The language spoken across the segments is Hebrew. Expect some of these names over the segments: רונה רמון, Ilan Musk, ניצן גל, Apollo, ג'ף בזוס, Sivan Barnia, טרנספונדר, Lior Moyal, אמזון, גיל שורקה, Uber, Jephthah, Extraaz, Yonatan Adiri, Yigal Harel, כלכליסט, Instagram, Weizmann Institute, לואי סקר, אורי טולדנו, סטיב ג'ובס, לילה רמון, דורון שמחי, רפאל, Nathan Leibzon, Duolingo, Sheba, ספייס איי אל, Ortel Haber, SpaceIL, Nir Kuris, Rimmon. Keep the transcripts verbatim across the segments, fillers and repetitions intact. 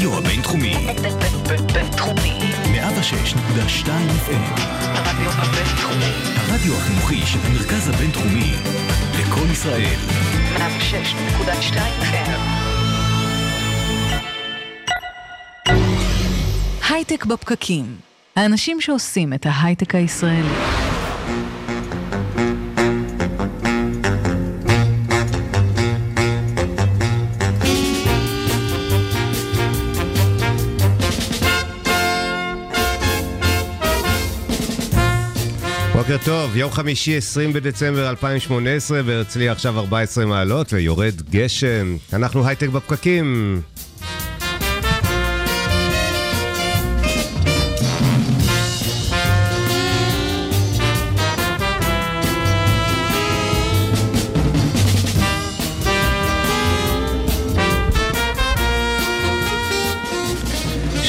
הרדיו הבינתחומי. בינתחומי. מאה ושש נקודה שתיים אף אם. הרדיו הבינתחומי. הרדיו החינוכי של המרכז הבינתחומי. לכל ישראל. מאה ושש נקודה שתיים אף אם. הייטק בפקקים. האנשים שעושים את ההייטק הישראלי. בוקר טוב, יום חמישי עשרים בדצמבר אלפיים שמונה עשרה, והרצלי עכשיו ארבע עשרה מעלות ויורד גשם. אנחנו הייטק בפקקים.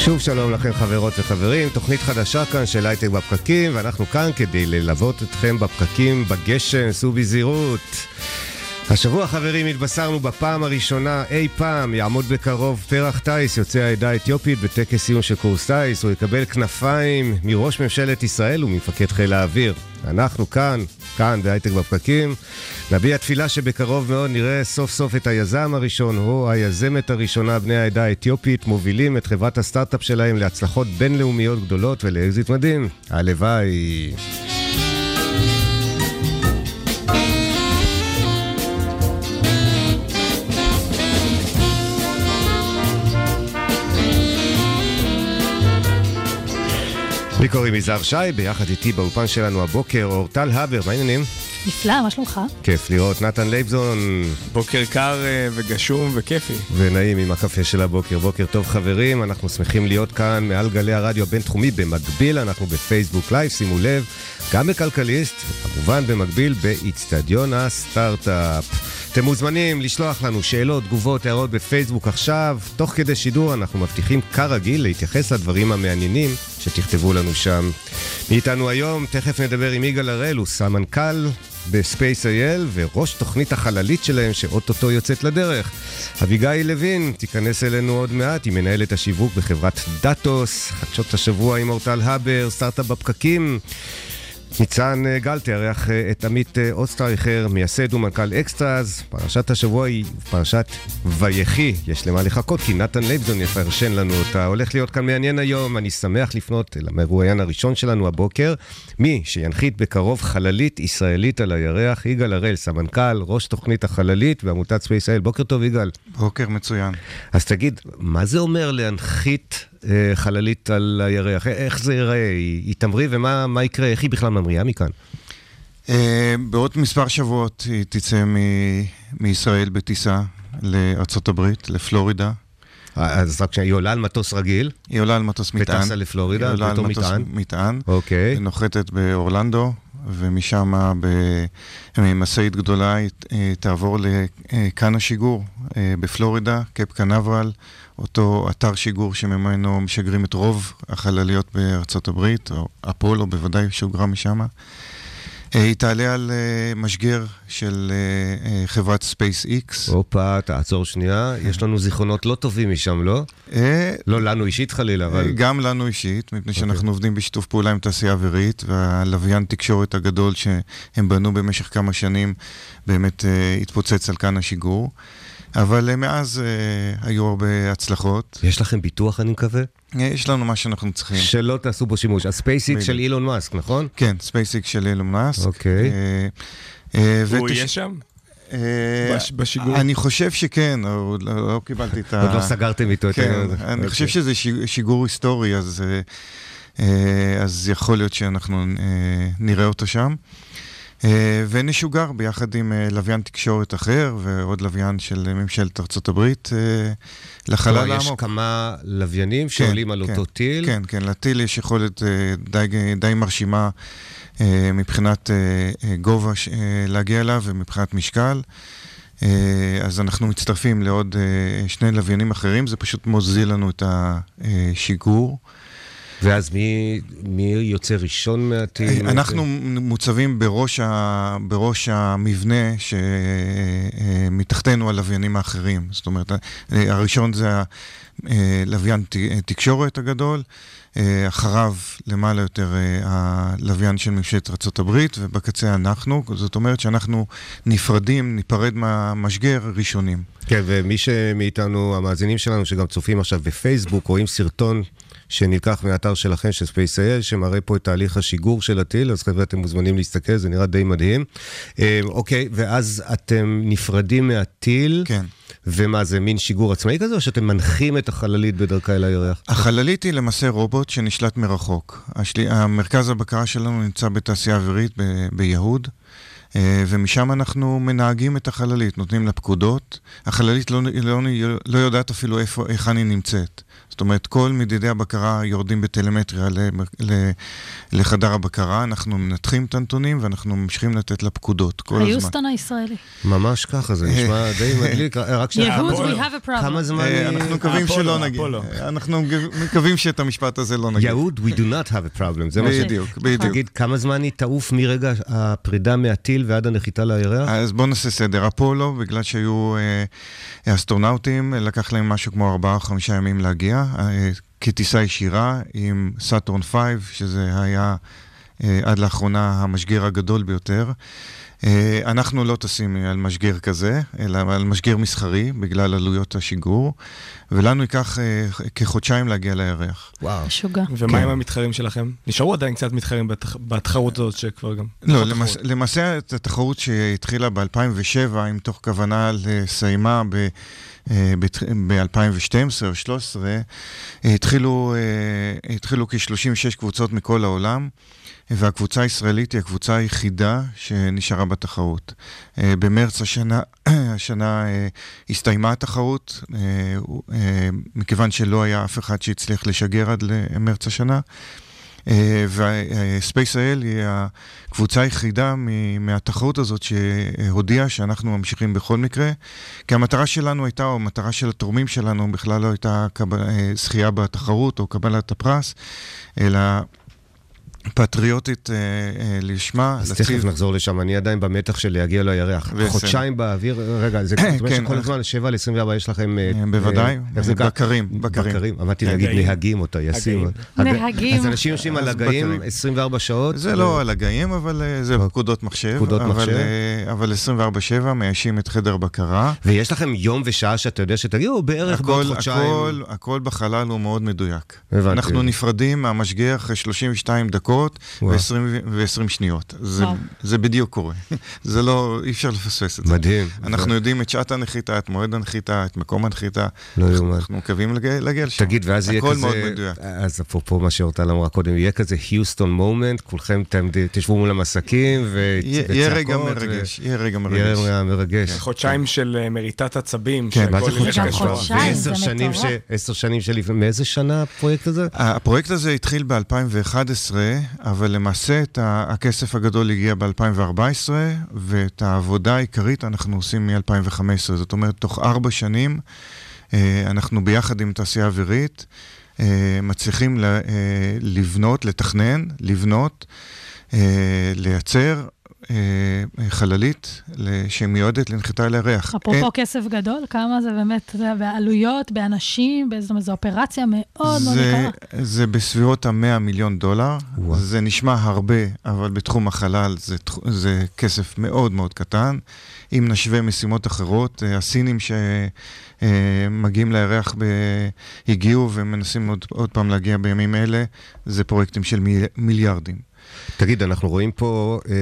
שוב שלום לכם חברות וחברים, תוכנית חדשה כאן של הייטק בפקקים, ואנחנו כאן כדי ללוות אתכם בפקקים, בגשם, סעו בזהירות. השבוע חברים התבשרנו בפעם הראשונה אי פעם, יעמוד בקרוב פרח טייס יוצא העדה האתיופית בטקס סיום של קורס טייס, הוא יקבל כנפיים מראש ממשלת ישראל ומפקד חיל האוויר. אנחנו כאן, כאן בהייטק בפקקים, נביע תפילה שבקרוב מאוד נראה סוף סוף את היזם הראשון או היזמת הראשונה בני העדה האתיופית מובילים את חברת הסטארט-אפ שלהם להצלחות בינלאומיות גדולות ולאקזיט מדהים. הלוואי. לי קוראים יזהר שי, ביחד איתי באולפן שלנו הבוקר, אורטל הבר, מה העניינים? נפלא, מה שלומך? כיף לראות, נתן לייבזון. בוקר קר וגשום וכיפי. ונעים עם הקפה של הבוקר. בוקר טוב חברים, אנחנו שמחים להיות כאן מעל גלי הרדיו הבינתחומי, במקביל אנחנו בפייסבוק לייב, שימו לב, גם בכלכליסט, כמובן במקביל באצטדיון הסטארט-אפ. אתם מוזמנים לשלוח לנו שאלות, תגובות, הערות בפייסבוק עכשיו. תוך כדי שידור אנחנו מבטיחים כרגיל להתייחס לדברים המעניינים שתכתבו לנו שם. מאיתנו היום, תכף נדבר עם יגאל הראל, הוא סמנכ"ל בספייס איי אל וראש תוכנית החללית שלהם שאוטוטו יוצאת לדרך. אביגל לוין תיכנס אלינו עוד מעט, היא מנהלת השיווק בחברת דאטוס, חדשות השבוע עם אורטל הבר, סטארט-אפ בפקקים. ניצן גל תארח את עמית אוסטרייכר, מייסד ומנכ"ל אקסטראז. פרשת השבוע היא פרשת ויחי, יש למה לחכות כי נתן לייבזון יפרשן לנו אותה. הולך להיות כאן מעניין היום, אני שמח לפנות למרואיין הראשון שלנו הבוקר, מי שינחית בקרוב חללית ישראלית על הירח, יגאל הראל, סמנכ"ל, ראש תוכנית החללית בעמותת ספייס איי אל. בוקר טוב יגאל. בוקר מצוין. אז תגיד, מה זה אומר להנחית חללית על הירח? איך זה ייראה? היא תמריא ומה מה יקרה? איך היא בכלל ממריאה מכאן? בעוד מספר שבועות היא תצא מישראל בטיסה לארצות הברית, לפלורידה. אז רק שהיא עולה על מטוס רגיל? היא עולה על מטוס מטען. וטסה לפלורידה? היא עולה על מטוס מטען. אוקיי. היא נוחתת באורלנדו, ומשם במשאית גדולה היא תעבור לקן השיגור בפלורידה, קייפ קנברל, אותו אתר שיגור שממנו משגרים את רוב החלליות בארצות הברית, או אפולו בוודאי שוגרה משם. היא תעלה על משגר של חברת ספייס איקס. אופה, תעצור שנייה. יש לנו זיכרונות לא טובים משם, לא? לא לנו אישית חלילה, אבל... גם לנו אישית, מפני שאנחנו עובדים בשיתוף פעולה עם תעשייה אווירית, והלוויין תקשורת הגדול שהם בנו במשך כמה שנים, באמת התפוצץ על כאן השיגור. אבל מאז אה, היו הרבה הצלחות. יש לכם ביטוח, אני מקווה? יש לנו מה שאנחנו צריכים. שלא תעשו בו שימוש. הספייסיק של אילון מאסק, נכון? כן, ספייסיק של אילון מאסק. אוקיי. אה, אה, הוא ותש... יהיה שם? בשיגור? אני חושב שכן, לא קיבלתי את ה... עוד לא סגרתם איתו את ה... אני חושב שזה שיגור היסטורי, אז, אה, אז יכול להיות שאנחנו אה, נראה אותו שם. ונשוגר ביחד עם לוויין תקשורת אחר ועוד לוויין של ממשלת ארצות הברית לחלל העמוק. יש כמה לוויינים שעולים על אותו טיל. כן, כן, לטיל יש יכולת די מרשימה מבחינת גובה להגיע אליו ומבחינת משקל. אז אנחנו מצטרפים לעוד שני לוויינים אחרים, זה פשוט מוזיל לנו את השיגור. ואז מי, מי יוצא ראשון מהטיל? אנחנו מוצבים בראש, ה, בראש המבנה שמתחתנו הלוויינים האחרים. זאת אומרת, הראשון זה הלוויין תקשורת הגדול, אחריו למעלה יותר הלוויין של ממשלת ארצות הברית, ובקצה אנחנו, זאת אומרת שאנחנו נפרדים, ניפרד מהמשגר ראשונים. כן, ומי שמאיתנו, המאזינים שלנו שגם צופים עכשיו בפייסבוק, רואים סרטון שנלקח מהאתר שלכם, של SpaceIL, שמראה פה את תהליך השיגור של הטיל, אז חבר'ה אתם מוזמנים להסתכל, זה נראה די מדהים. אוקיי, ואז אתם נפרדים מהטיל, כן. ומה זה, מין שיגור עצמאי כזה, או שאתם מנחים את החללית בדרכה אל הירח? החללית היא למעשה רובוט שנשלט מרחוק. השל... המרכז הבקרה שלנו נמצא בתעשייה אווירית ב... ביהוד, ומשם אנחנו מנהגים את החללית, נותנים לה פקודות. החללית לא, לא, לא יודעת אפילו איפה, איכן היא נמצאת. זאת אומרת, כל מדידי הבקרה יורדים בטלמטריה לחדר הבקרה, אנחנו מנתחים את הנתונים ואנחנו ממשיכים לתת לה פקודות כל הזמן. היוסטון הישראלי. ממש ככה, זה נשמע די מדליק. יהוד, we have a problem. כמה זמן... אנחנו מקווים שלא נגיד. אנחנו מקווים שאת המשפט הזה לא נגיד. יהוד, we do not have a problem. זה מה ש... בדיוק, בדיוק. תגיד, כמה זמן היא תעוף מרגע הפרידה מהטיל ועד הנחיתה לירח? אז בואו נעשה סדר. אפולו, בגלל שהיו אסטרונאוטים, לקח להם משהו כמו ארבעה או חמישה ימים להגיע. כטיסה ישירה עם סאטורן חמש, שזה היה עד לאחרונה המשגר הגדול ביותר. אנחנו לא טסים על משגר כזה, אלא על משגר מסחרי, בגלל עלויות השיגור, ולנו ייקח כחודשיים להגיע לירח. וואו. משוגע. ומה עם המתחרים שלכם? נשארו עדיין קצת מתחרים בתחרות הזאת שכבר גם... לא, למעשה התחרות שהתחילה ב-אלפיים ושבע, אם תוך כוונה לסיימה ב... ב-אלפיים ושתים עשרה או שלוש עשרה, התחילו, התחילו כ-שלושים ושש קבוצות מכל העולם, והקבוצה הישראלית היא הקבוצה היחידה שנשארה בתחרות. במרץ השנה, השנה הסתיימה התחרות, מכיוון שלא היה אף אחד שהצליח לשגר עד למרץ השנה, וספייס איי אל היא הקבוצה היחידה מהתחרות הזאת שהודיעה שאנחנו ממשיכים בכל מקרה, כי המטרה שלנו הייתה, או המטרה של התורמים שלנו בכלל לא הייתה זכייה בתחרות או קבלת הפרס, אלא פטריוטית לשמה. אז תכף נחזור לשם, אני עדיין במתח של להגיע לירח. חודשיים באוויר, רגע, זה זאת אומרת שכל הזמן, שבע על עשרים וארבע יש לכם... בוודאי, בקרים. בקרים, אמרתי להגיד נהגים או טייסים. נהגים. אז אנשים יושבים על הגאים עשרים וארבע שעות. זה לא על הגאים, אבל זה פקודות מחשב. פקודות מחשב. אבל עשרים וארבע שבע מיישים את חדר בקרה. ויש לכם יום ושעה שאתה יודע שתגיעו בערך בעוד חודשיים. הכל בחלל הוא מאוד מדויק. אנחנו נפרדים מהמשגר אחרי שלושים ושתיים דקות ו-עשרים שניות. זה, זה בדיוק קורה. זה לא, אי אפשר לפספס את זה. מדהים. אנחנו יודעים את שעת הנחיתה, את מועד הנחיתה, את מקום הנחיתה. לא יאומן. אנחנו מקווים לגל שם. תגיד, ואז יהיה כזה... הכל מאוד מדויק. אז אפרופו מה שאורטל אמרה קודם, יהיה כזה היוסטון מומנט, כולכם תשבו מול המסקים וצעקות. יהיה רגע מרגש. יהיה רגע מרגש. יהיה מרגש. חודשיים של מריטת עצבים. כן, מה זה חודשיים? עשר שנים שלפני. מאיזה שנה הפרויקט הזה? הפרויקט הזה התחיל ב-אלפיים ואחת עשרה, אבל למעשה את הכסף הגדול הגיע ב-אלפיים וארבע עשרה, ואת העבודה העיקרית אנחנו עושים מ-אלפיים וחמש עשרה. זאת אומרת, תוך ארבע שנים אנחנו ביחד עם תעשייה אווירית מצליחים לבנות, לתכנן, לבנות, לייצר חללית שמיועדת לנחיתה לירח. אפרופו כסף גדול, כמה זה באמת, בעלויות, באנשים, זו אופרציה מאוד מאוד יקרה. זה בסביבות ה-מאה מיליון דולר, זה נשמע הרבה, אבל בתחום החלל זה כסף מאוד מאוד קטן. אם נשווה משימות אחרות, הסינים שמגיעים לירח הגיעו ומנסים עוד פעם להגיע בימים אלה, זה פרויקטים של מיליארדים. תגיד, אנחנו רואים פה אה,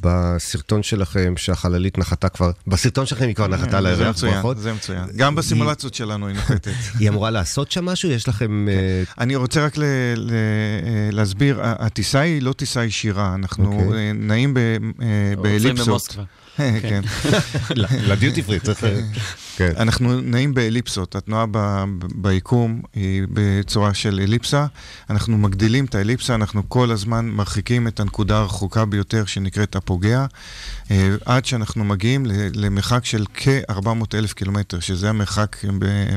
בסרטון שלכם שהחללית נחתה כבר, בסרטון שלכם היא כבר נחתה לירח. זה מצוין, פחות. זה מצוין. גם בסימולציות היא... שלנו היא נחתת. היא אמורה לעשות שם משהו? יש לכם... כן. אה... אני רוצה רק ל... ל... להסביר, הטיסה היא לא טיסה ישירה, אנחנו okay. נעים ב... באליפסות. כן. לדיוטי פרי, צריך... אנחנו נעים באליפסות, התנועה ביקום היא בצורה של אליפסה, אנחנו מגדילים את האליפסה, אנחנו כל הזמן מרחיקים את הנקודה הרחוקה ביותר שנקראת הפוגע, עד שאנחנו מגיעים למרחק של כ-ארבע מאות אלף קילומטר, שזה המרחק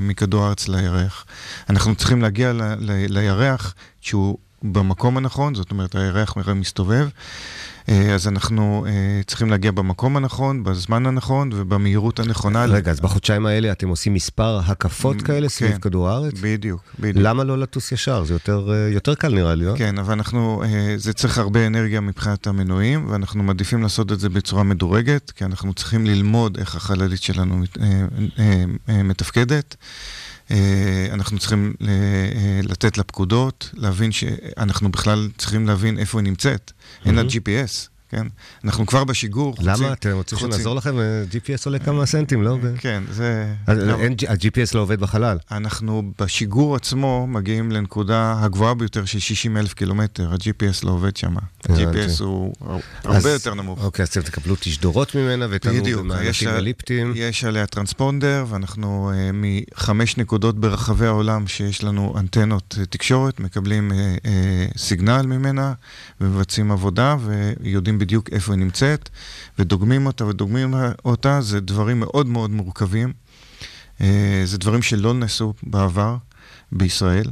מכדור הארץ לירח. אנחנו צריכים להגיע לירח שהוא במקום הנכון, זאת אומרת, הירח מסתובב, אז אנחנו צריכים להגיע במקום הנכון, בזמן הנכון ובמהירות הנכונה. רגע, אז בחודשיים האלה אתם עושים מספר הקפות כאלה סביב כדור הארץ? בדיוק, בדיוק. למה לא לטוס ישר? זה יותר קל נראה לי, לא? כן, אבל אנחנו, זה צריך הרבה אנרגיה מבחינת המנועים, ואנחנו מעדיפים לעשות את זה בצורה מדורגת, כי אנחנו צריכים ללמוד איך החללית שלנו מתפקדת, אנחנו צריכים לתת לה פקודות, להבין שאנחנו בכלל צריכים להבין איפה היא נמצאת. אין לה ג'י פי אס, כן? אנחנו כבר בשיגור. למה? אתם רוצים שנעזור לכם? ג'י פי אס עולה כמה סנטים, לא? כן, זה... ה-ג'י פי אס לא עובד בחלל. אנחנו בשיגור עצמו מגיעים לנקודה הגבוהה ביותר של שישים אלף קילומטר. ה-ג'י פי אס לא עובד שם. ה-ג'י פי אס הוא הרבה יותר נמוך. אוקיי, אז אתם תקבלו תשדורות ממנה ותנו במענקים אליפטיים. יש עליה טרנספונדר, ואנחנו מחמש נקודות ברחבי העולם שיש לנו אנטנות תקשורת, מקבלים סיגנל ממנה, ומבצעים עבודה, ויודעים בדיוק איפה היא נמצאת, ודוגמים אותה ודוגמים אותה, זה דברים מאוד מאוד מורכבים, זה דברים שלא נעשו בעבר בישראל,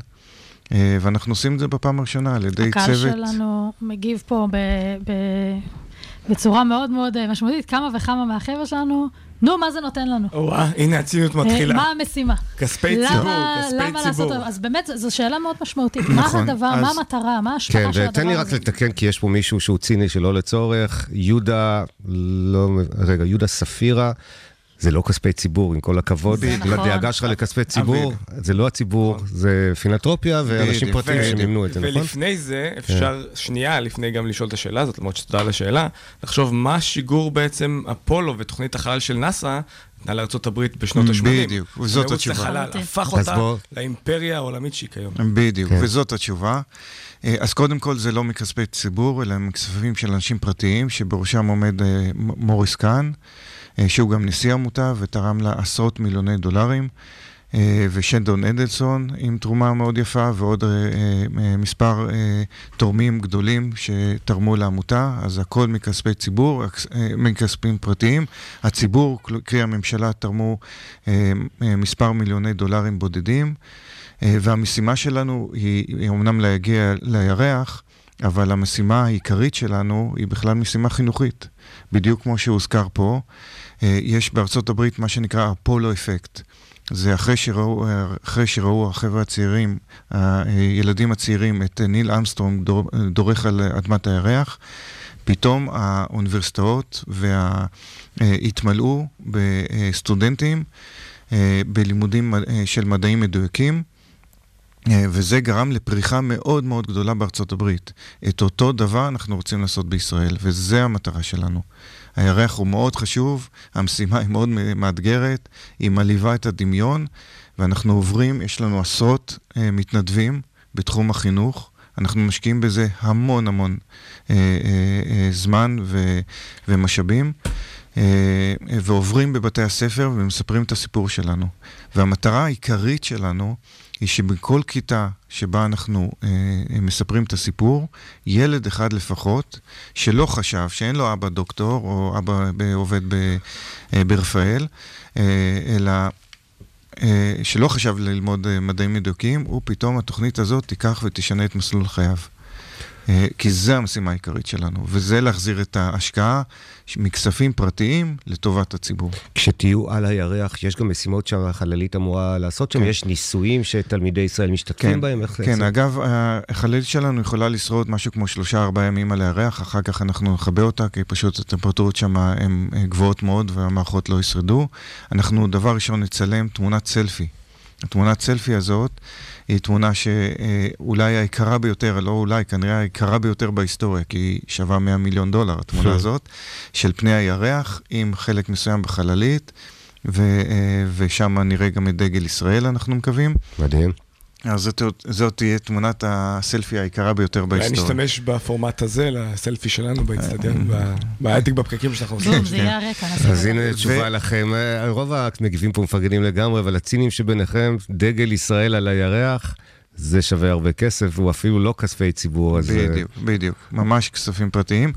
ואנחנו עושים את זה בפעם הראשונה על ידי צוות. הקהל שלנו מגיב פה ב- ב- בצורה מאוד מאוד משמעותית, כמה וכמה מהחבר'ה שלנו, נו, מה זה נותן לנו? וואה, הנה הצינות מתחילה. מה המשימה? כספי ציבור, כספי ציבור. אז באמת, זו שאלה מאוד משמעותית. מה הדבר, מה המטרה, מה ההשפעה של הדבר הזה? כן, ותן לי רק לתקן, כי יש פה מישהו שהוא ציני שלא לצורך. יהודה, לא, רגע, יהודה ספירה, זה לא כספי ציבור, עם כל הכבוד. לדאגה שלך לכספי ציבור, זה לא הציבור, זה פילנתרופיה, ואנשים פרטיים שמימנו את זה, נכון? ולפני זה, אפשר שנייה, לפני גם לשאול את השאלה הזאת, למרות שתודה על השאלה, לחשוב מה שיגור בעצם אפולו ותוכנית החלל של נאס"א, על ארצות הברית בשנות ה-שמונים. בדיוק, וזאת התשובה. הפך אותה לאימפריה העולמית שהיא כיום. בדיוק, וזאת התשובה. אז קודם כל זה לא מכספי ציבור, אלא מכספים של אנשים פרטיים, שבראשם עומד מוריס קאן, שהוא גם נשיא עמותה ותרם לה עשרות מיליוני דולרים, ושנדון אדלסון עם תרומה מאוד יפה, ועוד מספר תורמים גדולים שתרמו לעמותה, אז הכל מכספי ציבור, מכספים פרטיים. הציבור, קרי הממשלה, תרמו מספר מיליוני דולרים בודדים, והמשימה שלנו היא אומנם להגיע לירח, אבל המשימה העיקרית שלנו היא בכלל משימה חינוכית. בדיוק כמו שהוזכר פה, יש בארצות הברית מה שנקרא אפולו אפקט. זה אחרי שראו, אחרי שראו החבר'ה הצעירים, הילדים הצעירים, את ניל אמסטרונג דורך על אדמת הירח, פתאום האוניברסיטאות והתמלאו בסטודנטים בלימודים של מדעים מדויקים, וזה גרם לפריחה מאוד מאוד גדולה בארצות הברית. את אותו דבר אנחנו רוצים לעשות בישראל, וזה המטרה שלנו. הירח הוא מאוד חשוב, המשימה היא מאוד מאתגרת, היא מליבה את הדמיון, ואנחנו עוברים, יש לנו עשרות אה, מתנדבים בתחום החינוך, אנחנו משקיעים בזה המון המון אה, אה, זמן ו, ומשאבים, אה, ועוברים בבתי הספר ומספרים את הסיפור שלנו. והמטרה העיקרית שלנו, היא שבכל כיתה שבה אנחנו אה, מספרים את הסיפור, ילד אחד לפחות, שלא חשב, שאין לו אבא דוקטור, או אבא עובד ב, אה, ברפאל, אה, אלא אה, שלא חשב ללמוד אה, מדעים מדויקים, ופתאום התוכנית הזאת תיקח ותשנה את מסלול חייו. אה, כי זה המשימה העיקרית שלנו, וזה להחזיר את ההשקעה מכספים פרטיים לטובת הציבור. כשתהיו על הירח, יש גם משימות שהחללית אמורה לעשות שם, יש ניסויים שתלמידי ישראל משתתפים בהם? כן, אגב, החללית שלנו יכולה לשרוד משהו כמו שלושה ארבעה ימים על הירח, אחר כך אנחנו נחבא אותה, כי פשוט הטמפרטורות שם הן גבוהות מאוד, והמערכות לא ישרדו. אנחנו דבר ראשון נצלם תמונת סלפי. התמונת סלפי הזאת היא תמונה שאולי היקרה ביותר, לא אולי, כנראה היקרה ביותר בהיסטוריה, כי היא שווה מאה מיליון דולר, התמונה הזאת, של פני הירח, עם חלק מסוים בחללית, ושם נראה גם את דגל ישראל, אנחנו מקווים. מדהים. אז זאת, זאת תהיה תמונת הסלפי העיקרה ביותר בהיסטוריה. אני אשתמש בפורמט הזה לסלפי שלנו באצטדיון, בהייטק בפקקים שאנחנו עושים. זה יהיה הרקע. אז הנה תשובה לכם. רוב המגיבים פה מפרגנים לגמרי, אבל הצינים שביניכם, דגל ישראל על הירח, זה שווה הרבה כסף, הוא אפילו לא כספי ציבור. בדיוק, בדיוק. ממש כספים פרטיים.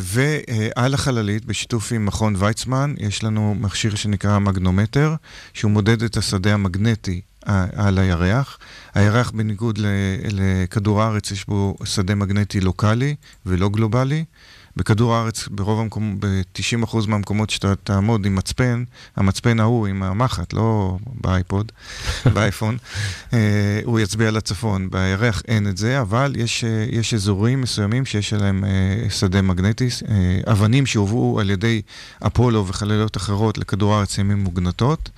ועל החללית, בשיתוף עם מכון ויצמן, יש לנו מכשיר שנקרא מגנומטר, שהוא מודד את השדה המגנטי על הירח. הירח בניגוד לכדור הארץ יש בו שדה מגנטי לוקלי ולא גלובלי. בכדור הארץ ברוב המקומות, ב-תשעים אחוז מהמקומות שאתה תעמוד עם מצפן, המצפן ההוא עם המחט, לא באייפוד, באייפון, הוא יצביע לצפון. בירח אין את זה, אבל יש, יש אזורים מסוימים שיש עליהם שדה מגנטי, אבנים שהובאו על ידי אפולו וחלליות אחרות לכדור הארץ הם מוגנטות,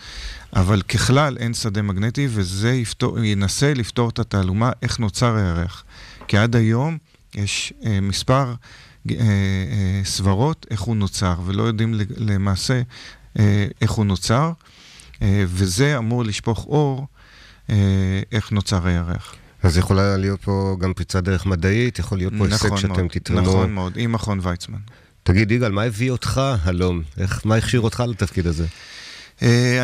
אבל ככלל אין שדה מגנטי, וזה יפתור, ינסה לפתור את התעלומה איך נוצר הירח. כי עד היום יש מספר סברות איך הוא נוצר, ולא יודעים למעשה איך הוא נוצר, וזה אמור לשפוך אור איך נוצר הירח. אז יכולה להיות פה גם פריצה דרך מדעית, יכול להיות פה הישג שאתם תתרמו. נכון מאוד, עם מכון ויצמן. תגיד, יגאל, מה הביא אותך הלום? מה הכשיר אותך לתפקיד הזה?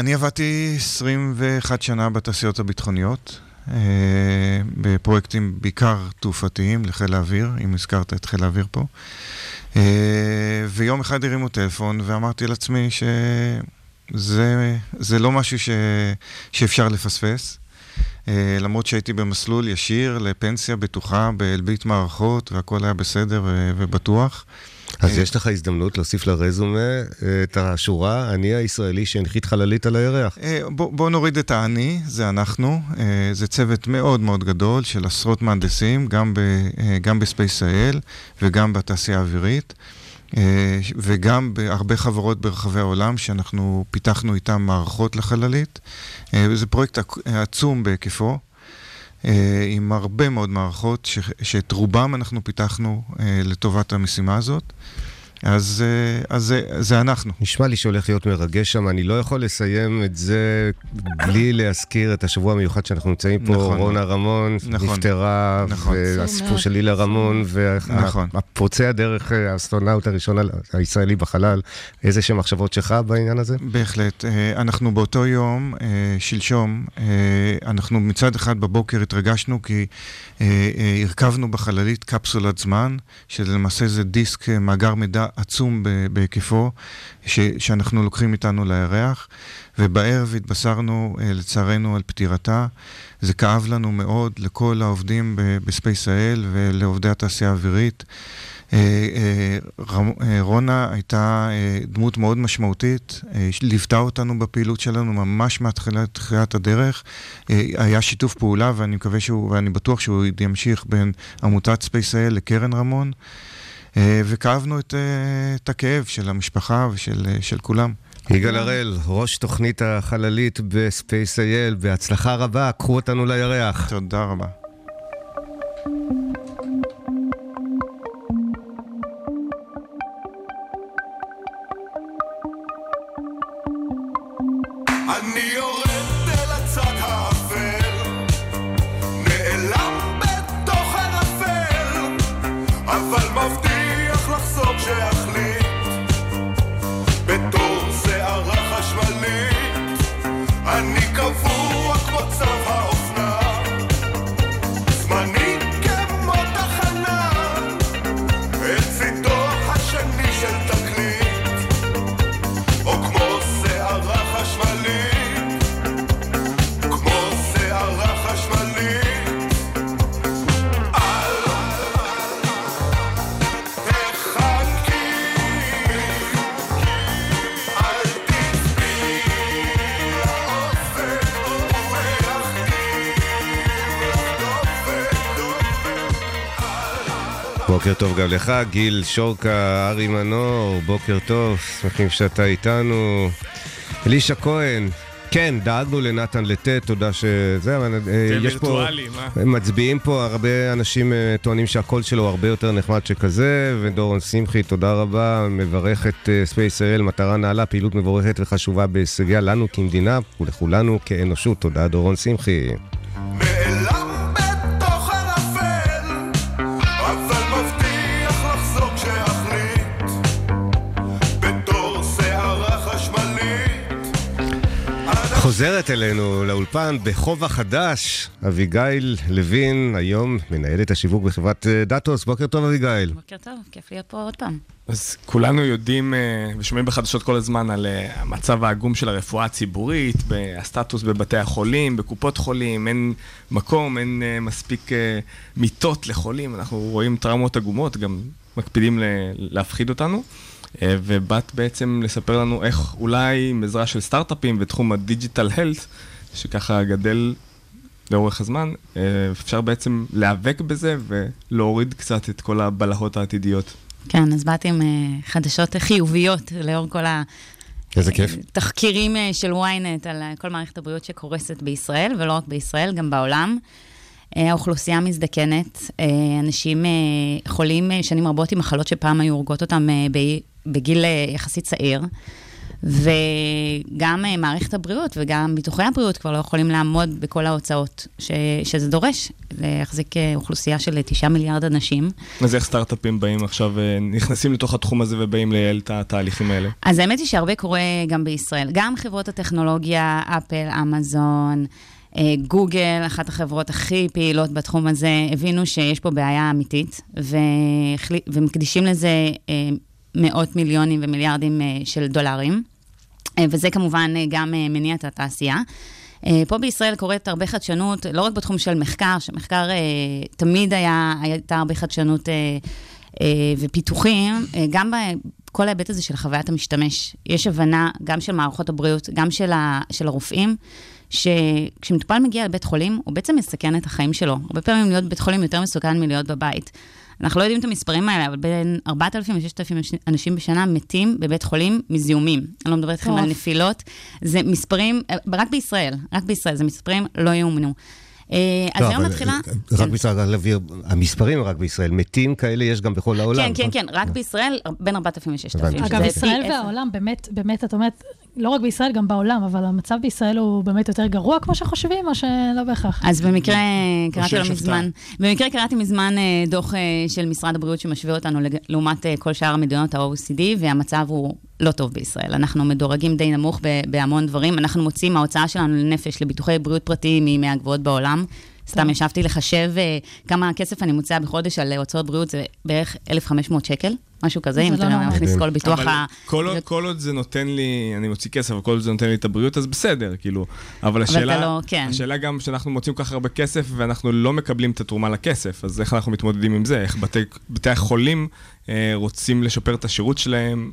אני עבדתי עשרים ואחת שנה בתעשיות הביטחוניות, בפרויקטים בעיקר תעופתיים לחיל האוויר, אם הזכרת את חיל האוויר פה, ויום אחד הרימו טלפון ואמרתי לעצמי שזה זה לא משהו ש, שאפשר לפספס, למרות שהייתי במסלול ישיר לפנסיה בטוחה באלבית מערכות והכל היה בסדר ובטוח. אז יש לך הזדמנות להוסיף לרזומה את השורה, אני הישראלי שהנחית חללית על הירח. בוא נוריד את העני, זה אנחנו, זה צוות מאוד מאוד גדול של עשרות מהנדסים, גם בספייס איי אל וגם בתעשייה האווירית, וגם בהרבה חברות ברחבי העולם שאנחנו פיתחנו איתם מערכות לחללית. זה פרויקט עצום בהיקפו, עם הרבה מאוד מערכות שאת רובם אנחנו פיתחנו לטובת המשימה הזאת. אז זה אנחנו. נשמע לי שהולך להיות מרגש שם, אני לא יכול לסיים את זה בלי להזכיר את השבוע המיוחד שאנחנו נמצאים פה, רונה רמון נפטרה, והסיפור של לילה רמון, והפוצע הדרך האסטרונאוט הראשון הישראלי בחלל, איזה שם מחשבות שלך בעניין הזה? בהחלט, אנחנו באותו יום, שלשום, אנחנו מצד אחד בבוקר התרגשנו, כי הרכבנו בחללית קפסולת זמן, שלמעשה זה דיסק מאגר מידע עצום בהיקפו, ש- שאנחנו לוקחים איתנו לירח, ובערב התבשרנו, לצערנו, על פטירתה. זה כאב לנו מאוד, לכל העובדים בספייס איי אל ולעובדי התעשייה האווירית. רונה הייתה דמות מאוד משמעותית, ליוותה אותנו בפעילות שלנו ממש מהתחילת הדרך, היה שיתוף פעולה, ואני מקווה שהוא, ואני בטוח שהוא ימשיך בין עמותת ספייס איי אל לקרן רמון, וכאבנו את, את הכאב של המשפחה ושל של כולם. יגאל הראל, ראש תוכנית החללית בספייס איי אל, בהצלחה רבה, קחו אותנו לירח. תודה רבה. בוקר טוב גם לך, גיל שורקה, ארי מנור, בוקר טוב, שמחים שאתה איתנו. אלישה כהן, כן, דאגנו לנתן לתת, תודה שזה, אבל יש פה, מצביעים פה, הרבה אנשים טוענים שהקול שלו הרבה יותר נחמד שכזה, ודורון שמחי, תודה רבה, מברך את ספייס איי אל, מטרה נעלה, פעילות מבורכת וחשובה בהישגיה לנו כמדינה, ולכולנו כאנושות, תודה דורון שמחי. חוזרת אלינו לאולפן בחובה חדש, אביגיל לוין, היום מנהלת השיווק בחברת דאטוס. בוקר טוב אביגיל. בוקר טוב, כיף להיות פה עוד פעם. אז כולנו יודעים ושומעים בחדשות כל הזמן על המצב העגום של הרפואה הציבורית, הסטטוס בבתי החולים, בקופות חולים, אין מקום, אין מספיק מיטות לחולים, אנחנו רואים טראומות עגומות, גם מקפידים להפחיד אותנו. ובאת בעצם לספר לנו איך אולי בעזרה של סטארט-אפים בתחום הדיג'יטל הלס, שככה גדל לאורך הזמן, אפשר בעצם להיאבק בזה ולהוריד קצת את כל הבלהות העתידיות. כן, אז באתי עם חדשות חיוביות לאור כל התחקירים של וויינט על כל מערכת הבריאות שקורסת בישראל, ולא רק בישראל, גם בעולם. האוכלוסייה מזדקנת, אנשים חולים שנים רבות עם מחלות שפעם היו הורגות אותם בגיל יחסית צעיר, וגם מערכת הבריאות וגם ביטוחי הבריאות כבר לא יכולים לעמוד בכל ההוצאות ש... שזה דורש להחזיק אוכלוסייה של תשעה מיליארד אנשים. אז איך סטארט-אפים באים עכשיו, נכנסים לתוך התחום הזה ובאים לייעל את התהליכים האלה? אז האמת היא שהרבה קורה גם בישראל, גם חברות הטכנולוגיה, אפל, אמזון, גוגל, אחת החברות הכי פעילות בתחום הזה, הבינו שיש פה בעיה אמיתית, ומקדישים לזה מאות מיליונים ומיליארדים של דולרים, וזה כמובן גם מניע את התעשייה. פה בישראל קורית הרבה חדשנות, לא רק בתחום של מחקר, שמחקר תמיד היה, הייתה הרבה חדשנות ופיתוחים, גם בכל ההיבט הזה של חוויית המשתמש. יש הבנה גם של מערכות הבריאות, גם של, ה, של הרופאים, שכשמטופל מגיע לבית חולים, הוא בעצם מסכן את החיים שלו. הרבה פעמים להיות בית חולים יותר מסוכן מלהיות בבית. אנחנו לא יודעים את המספרים האלה, אבל בין ארבעת אלפים ל-ששת אלפים אנשים בשנה מתים בבית חולים מזיהומים. אני לא מדברת איתכם על נפילות. זה מספרים, רק בישראל, רק בישראל, זה מספרים לא יאומנו. אז היום מתחילה... רק בישראל, המספרים רק בישראל, מתים כאלה יש גם בכל העולם. כן, כן, כן, רק בישראל, בין ארבעת אלפים ל-ששת אלפים. אגב, ישראל והעולם, באמת, באמת, את אומרת, לא רק בישראל, גם בעולם, אבל המצב בישראל הוא באמת יותר גרוע, כמו שחושבים, או שלא בהכרח. אז במקרה קראתי לא מזמן, במקרה קראתי מזמן דוח של משרד הבריאות שמשווה אותנו לעומת כל שאר המדינות ה-או אי סי די, והמצב הוא לא טוב בישראל. אנחנו מדורגים די נמוך בהמון דברים. אנחנו מוצאים ההוצאה שלנו לנפש, לביטוחי בריאות פרטיים, היא מהגבוהות בעולם. סתם ישבתי לחשב כמה כסף אני מוצאה בחודש על הוצאות בריאות, זה בערך אלף וחמש מאות שקל, משהו כזה, אם אתה מכניס כל ביטוח... אבל כל עוד זה נותן לי, אני מוציא כסף, וכל עוד זה נותן לי את הבריאות, אז בסדר, כאילו. אבל השאלה גם שאנחנו מוצאים כך הרבה כסף, ואנחנו לא מקבלים את התרומה לכסף, אז איך אנחנו מתמודדים עם זה? איך בתי החולים רוצים לשפר את השירות שלהם?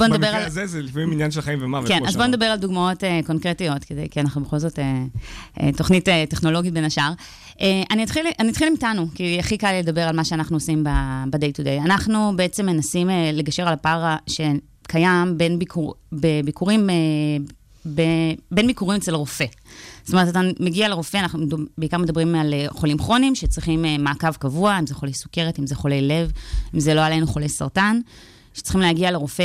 במקרה הזה זה לפעמים עניין של חיים ומוות. כן, אז בוא נדבר על דוגמאות קונקרטיות, כי אנחנו בכל זאת תוכנית טכנולוגית בין השאר. אני אתחיל עם תנו, כי הכי קל לדבר על מה שאנחנו עושים ב-day to day. אנחנו בעצם מנסים לגשר על הפער שקיים בין ביקורים בין ביקורים אצל רופא. זאת אומרת, אתה מגיע לרופא, אנחנו בעיקר מדברים על חולים כרוניים, שצריכים מעקב קבוע, אם זה חולי סוכרת, אם זה חולי לב, אם זה לא עלינו חולי סרטן, שצריכים להגיע לרופא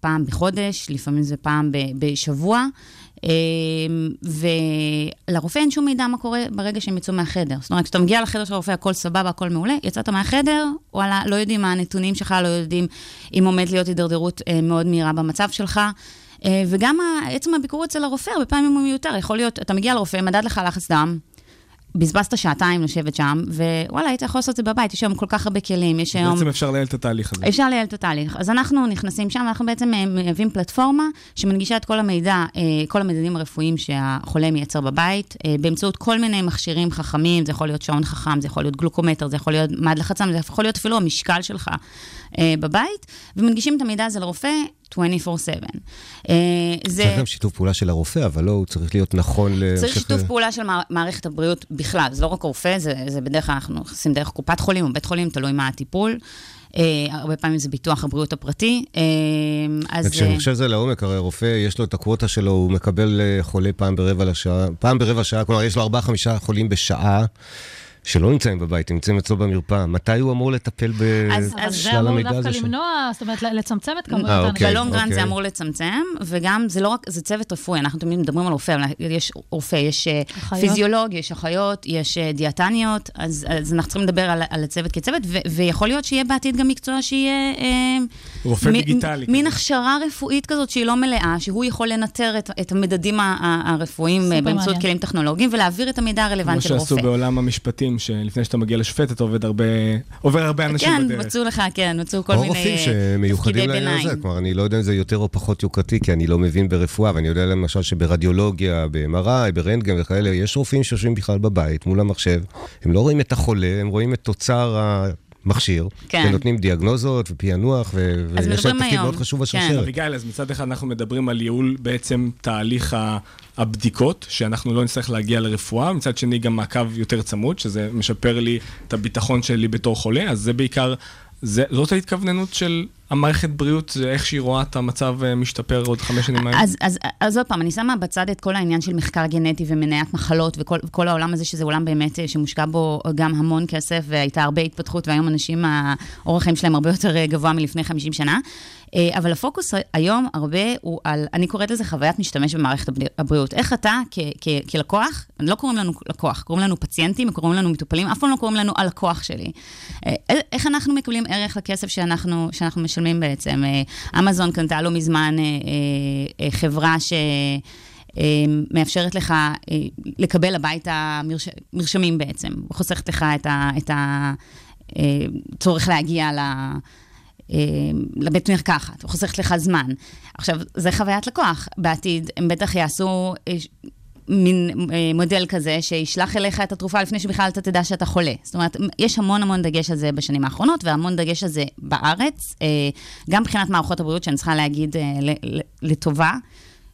פעם בחודש, לפעמים זה פעם בשבוע, ולרופא אין שום מידע מה קורה ברגע שהם יצאו מהחדר. זאת אומרת, כשאתה מגיע לחדר של הרופא, הכל סבבה, הכל מעולה, יצאת מהחדר, וואלה, לא יודעים מה הנתונים שלך, לא יודעים אם עומד להיות הידרדרות מאוד מהירה במצב שלך, וגם עצם הביקור אצל הרופא, בפעמים הוא מיותר, יכול להיות, אתה מגיע לרופא, מדד לך לחץ דם, בזבזת שעתיים לשבת שם, ווואלה, היית יכול לעשות את זה בבית, יש היום כל כך הרבה כלים, יש היום... בעצם אפשר לייעל את התהליך הזה. אפשר לייעל את התהליך. אז אנחנו נכנסים שם, אנחנו בעצם מייבאים פלטפורמה, שמנגישה את כל המידע, כל המדדים הרפואיים שהחולה מייצר בבית, באמצעות כל מיני מכשירים חכמים, זה יכול להיות שעון חכם, זה יכול להיות גלוקומטר, זה יכול להיות מד לחץ דם, זה יכול להיות אפילו המשקל שלך בבית, ומנגישים את המידע הזה לרופא, עשרים וארבע שבע. צריך גם שיתוף פעולה של הרופא, אבל לא, הוא צריך להיות נכון... צריך שיתוף פעולה של מערכת הבריאות בכלל, זה לא רק הרופא, זה בדרך כלל אנחנו עושים דרך קופת חולים או בית חולים, תלוי מה הטיפול, הרבה פעמים זה ביטוח הבריאות הפרטי. כשאני חושב זה לעומק, הרי הרופא יש לו את הקווטה שלו, הוא מקבל חולה פעם ברבע לשעה, פעם ברבע שעה, כלומר יש לו ארבעה חמישה חולים בשעה, שלא נמצאים בבית, נמצאים אצלו במרפאה, מתי הוא אמור לטפל בשלל המידע הזה? אז זה אמור דווקא למנוע, זאת אומרת, לצמצם את כמויות. בלונגרן זה אמור לצמצם, וגם זה לא רק, זה צוות רפואי, אנחנו תמיד מדברים על רופא, יש רופא, יש פיזיולוג, יש אחיות, יש דיאטניות, אז אנחנו צריכים לדבר על הצוות כצוות, ויכול להיות שיהיה בעתיד גם מקצוע שיהיה מין הכשרה רפואית כזאת שהיא לא מלאה, שהוא יכול לנטר את המדדים הרפואיים באמצעות כלים טכנולוגיים, ולהעביר את המידע הרלוונטי לרופא. כמו שעשו בעולם המשפטים שלפני שאתה מגיע לשופט, אתה עובד הרבה, עובר הרבה אנשים בדרך. כן, מצאו לך, כן, מצאו כל מיני תפקידי ביניים. או רופאים שמיוחדים לעניין הזה, כלומר, אני לא יודע אם זה יותר או פחות יוקרתי, כי אני לא מבין ברפואה, ואני יודע למשל שברדיולוגיה, ב-אם אר איי, ברנטגן וכאלה, יש רופאים שיושבים בכלל בבית, מול המחשב, הם לא רואים את החולה, הם רואים את תוצר ה... מכשיר, ונותנים דיאגנוזות ופיענוח, ויש להם תפקיד מאוד חשוב בשרשרת. אביגיל, אז מצד אחד אנחנו מדברים על ייעול בעצם תהליך הבדיקות, שאנחנו לא נצטרך להגיע לרפואה, מצד שני גם מעקב יותר צמוד, שזה משפר לי את הביטחון שלי בתור חולה, אז זה בעיקר, זאת ההתכווננות של המערכת בריאות, זה איך שהיא רואה את המצב משתפר עוד חמש שנים היום. אז עוד פעם, אני שמה בצד את כל העניין של מחקר גנטי ומניעת מחלות, וכל העולם הזה, שזה עולם באמת שמושקע בו גם המון כסף, והייתה הרבה התפתחות, והיום אנשים, האורח חיים שלהם הרבה יותר גבוה מלפני חמישים שנה. אבל הפוקוס היום הרבה הוא על, אני קוראת לזה חוויית משתמש במערכת הבריאות. איך אתה כלקוח, לא קוראים לנו לקוח, קוראים לנו פציינטים, קוראים לנו מטופלים, אף פעם לא קוראים לנו הלקוח שלי. איך אנחנו מקבלים ערך לכסף שאנחנו משלמים? בעצם אמזון קנתה לו מזמן חברה שמאפשרת לך לקבל הביתה מרשמים בעצם, חוסכת לך את הצורך להגיע לבית מרקחת, חוסכת לך זמן. עכשיו, זה חוויית לקוח. בעתיד הם בטח יעשו מין מודל כזה שישלח אליך את התרופה לפני שבכלל אתה תדע שאתה חולה. זאת אומרת, יש המון המון דגש על זה בשנים האחרונות, והמון דגש על זה בארץ, גם מבחינת מערכות הבריאות, שאני צריכה להגיד לטובה,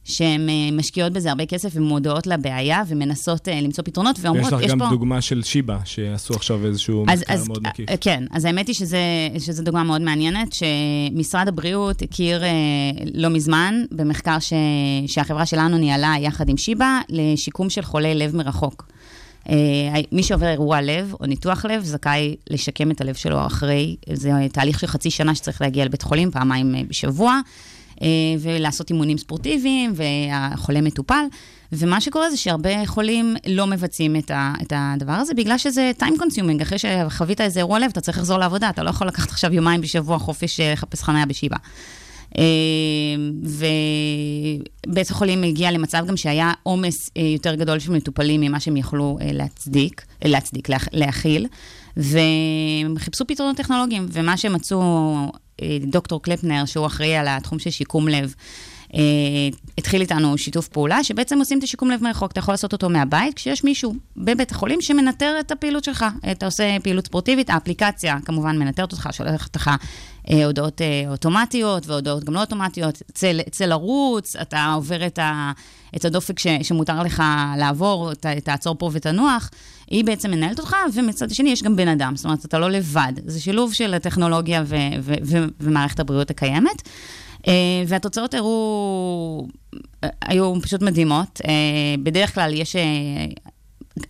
שהן משקיעות בזה הרבה כסף, ומודעות לבעיה, ומנסות למצוא פתרונות, ואומרות, יש לך גם דוגמה של שיבה, שעשו עכשיו איזשהו מחקר מאוד מקיף. כן, אז האמת היא שזו דוגמה מאוד מעניינת, שמשרד הבריאות הכיר לא מזמן, במחקר שהחברה שלנו ניהלה יחד עם שיבה, לשיקום של חולי לב מרחוק. מי שעובר אירוע לב או ניתוח לב, זכאי לשקם את הלב שלו אחרי, זה תהליך של חצי שנה שצריך להגיע לבית חולים, פעמיים בשבוע, ולעשות אימונים ספורטיביים, והחולה מטופל, ומה שקורה זה שהרבה חולים לא מבצעים את, ה, את הדבר הזה, בגלל שזה time consuming, אחרי שחווית איזה אירוע לב, אתה צריך לחזור לעבודה, אתה לא יכול לקחת עכשיו יומיים בשבוע חופש לחפש חניה בשיבה. ובית החולים הגיע למצב גם שהיה עומס יותר גדול של מטופלים ממה שהם יכלו להצדיק, להצדיק, להכיל, והם חיפשו פתרונות טכנולוגיים, ומה שמצאו דוקטור קלפנר, שהוא אחראי על התחום של שיקום לב, התחיל איתנו שיתוף פעולה, שבעצם עושים את השיקום לב מרחוק, אתה יכול לעשות אותו מהבית, כשיש מישהו בבית החולים שמנטר את הפעילות שלך, אתה עושה פעילות ספורטיבית, האפליקציה כמובן מנטרת אותך, שולחת לך הודעות אוטומטיות, והודעות גם לא אוטומטיות, צא לרוץ, אתה עובר את ה... את הדופק ש, שמותר לך לעבור, ת, תעצור פה ותנוח, היא בעצם מנהלת אותך, ומצד השני יש גם בן אדם, זאת אומרת, אתה לא לבד. זה שילוב של הטכנולוגיה ו, ו, ו, ומערכת הבריאות הקיימת, והתוצאות הראו, היו פשוט מדהימות. בדרך כלל יש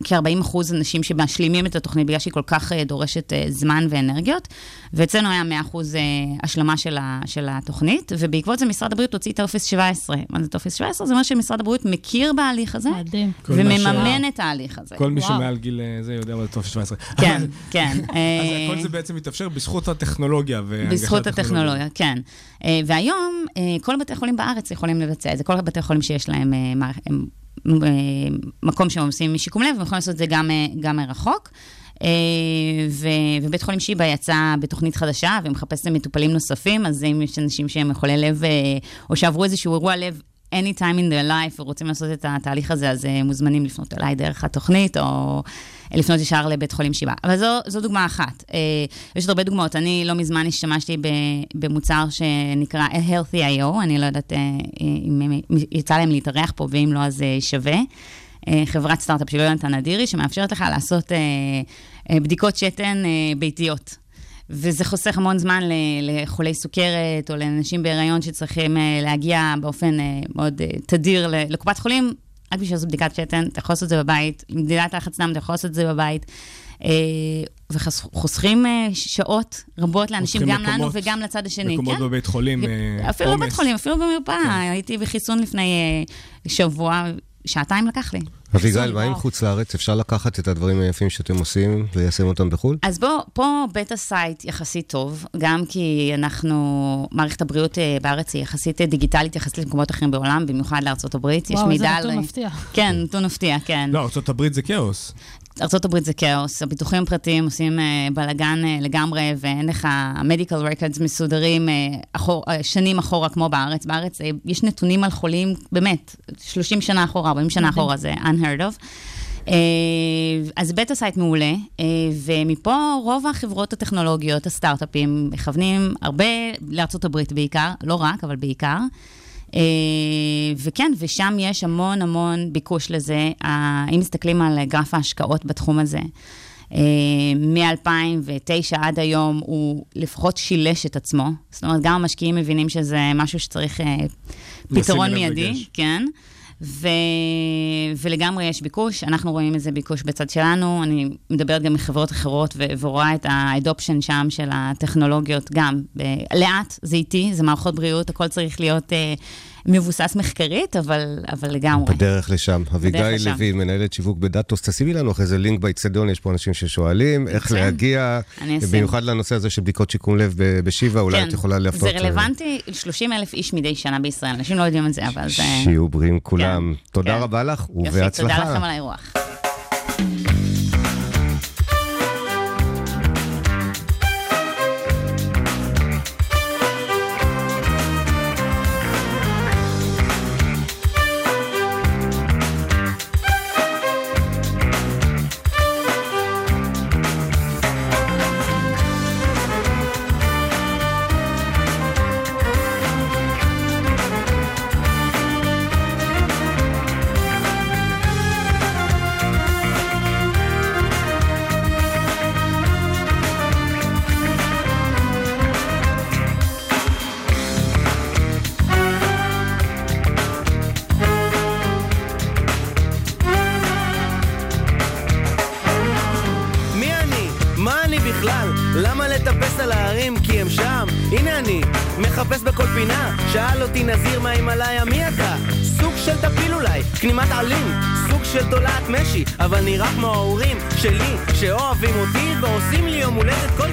כ-ארבעים אחוז אנשים שמשלימים את התוכנית, בגלל שהיא כל כך דורשת זמן ואנרגיות, ואצלנו היה מאה אחוז השלמה של, ה, של התוכנית, ובעקבות זה משרד הבריאות הוציא את טופס שבע עשרה. מה זה טופס שבע עשרה? זה אומר שמשרד הבריאות מכיר בהליך הזה, מדהים. ומממן ש... את ההליך הזה. כל מי שמעל גיל זה יודע מה זה טופס שבע עשרה. כן, כן. אז כל זה בעצם מתאפשר בזכות הטכנולוגיה. בזכות הטכנולוגיה, כן. והיום כל בתי חולים בארץ יכולים לבצע את זה, כל בתי חולים שיש להם מקום שהם עושים משיקום לב, והם יכולים לעשות את זה גם, גם מרחוק. ובית חולים שיבא יצא בתוכנית חדשה, ומחפש למטופלים נוספים, אז אם יש אנשים שהם חולי לב, או שעברו איזשהו אירוע לב, any time in their life, ורוצים לעשות את התהליך הזה, אז מוזמנים לפנות אליי דרך התוכנית, או לפנות ישר לבית חולים שיבא. אבל זו, זו דוגמה אחת. יש עוד הרבה דוגמאות. אני לא מזמן השתמשתי במוצר שנקרא A Healthy I O. אני לא יודעת אם יצא להם להתארח פה, ואם לא, אז שווה. חברת סטארט-אפ של יונתן אדירי, שמאפשרת לך לעשות בדיקות שתן ביתיות. וזה חוסך המון זמן לחולי סוכרת, או לאנשים בהיריון שצריכים להגיע באופן מאוד תדיר לקופת חולים, רק בשביל לעשות בדיקת שתן, אתה יכול לעשות את זה בבית, עם מדידת לחץ דם, אתה יכול לעשות את זה בבית, וחוסכים שעות רבות לאנשים, גם לנו וגם לצד השני. מקומות בבית חולים, אפילו בבית חולים, אפילו במרפאה. הייתי בחיסון לפני שבוע, שעתיים לקח לי. אביגל, מה עם חוץ לארץ? אפשר לקחת את הדברים היפים שאתם עושים וליישם אותם בחול? אז בוא, פה בטא סייט יחסית טוב, גם כי אנחנו, מערכת הבריאות בארץ היא יחסית דיגיטלית, יחסית למקומות אחרים בעולם, במיוחד לארצות הברית. וואו, זה נתון מפתיע. כן, נתון מפתיע, כן. לא, ארצות הברית זה כאוס. ארצות הברית זה כאוס, הביטוחים פרטיים עושים בלגן לגמרי, ואין לך, המדיקל רקורדס מסודרים שנים אחורה כמו בארץ. בארץ יש נתונים על חולים, באמת, שלושים שנה אחורה, ארבעים שנה אחורה, זה unheard of. אז בטא סייט מעולה, ומפה רוב החברות הטכנולוגיות, הסטארט-אפים, מכוונים הרבה לארצות הברית בעיקר, לא רק, אבל בעיקר. וכן, ושם יש המון המון ביקוש לזה. אם מסתכלים על גרף ההשקעות בתחום הזה, מ-אלפיים ותשע עד היום הוא לפחות שילש את עצמו. זאת אומרת, גם המשקיעים מבינים שזה משהו שצריך פתרון מיידי, כן. ו... ולגמרי יש ביקוש, אנחנו רואים איזה ביקוש בצד שלנו, אני מדברת גם מחברות אחרות, ו... ורואה את האדופשן שם של הטכנולוגיות גם, ב... לאט זה איטי, זה מערכות בריאות, הכל צריך להיות אה, מבוסס מחקרית, אבל, אבל לגמרי. בדרך לשם, אביגל לוין, מנהלת שיווק בדאטוס, תשימי לנו אחרי זה לינק בצדון, יש פה אנשים ששואלים, איך להגיע, במיוחד לנושא הזה של בדיקות שיקום לב בשיבה, אולי את יכולה להפות. זה רלוונטי, שלושים אלף איש מדי שנה בישראל, אנשים לא יודעים את זה, אבל זה... שיהיו בריאים כולם. תודה רבה לך, ובהצלחה. יופי, תודה לכם על האירוח. אבל נראה כמו ההורים שלי שאוהבים אותי ועושים לי יום הולדת כל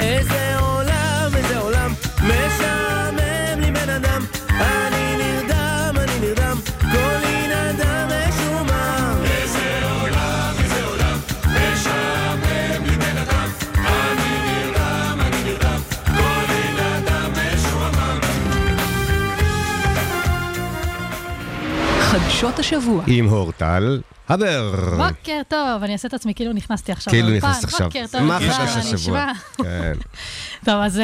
איזה עולם, איזה עולם, משעמם לי בן אדם, אני נרדם, אני נרדם, כל אינדם משומם. איזה עולם, איזה עולם, משעמם לי בן אדם, אני נרדם, אני נרדם, כל אינדם משומם. חדשות השבוע עם אורטל הבר. בוקר טוב, אני אעשה את עצמי, כאילו נכנסתי עכשיו. כאילו נכנסת עכשיו. מה חדש השבוע? טוב, אז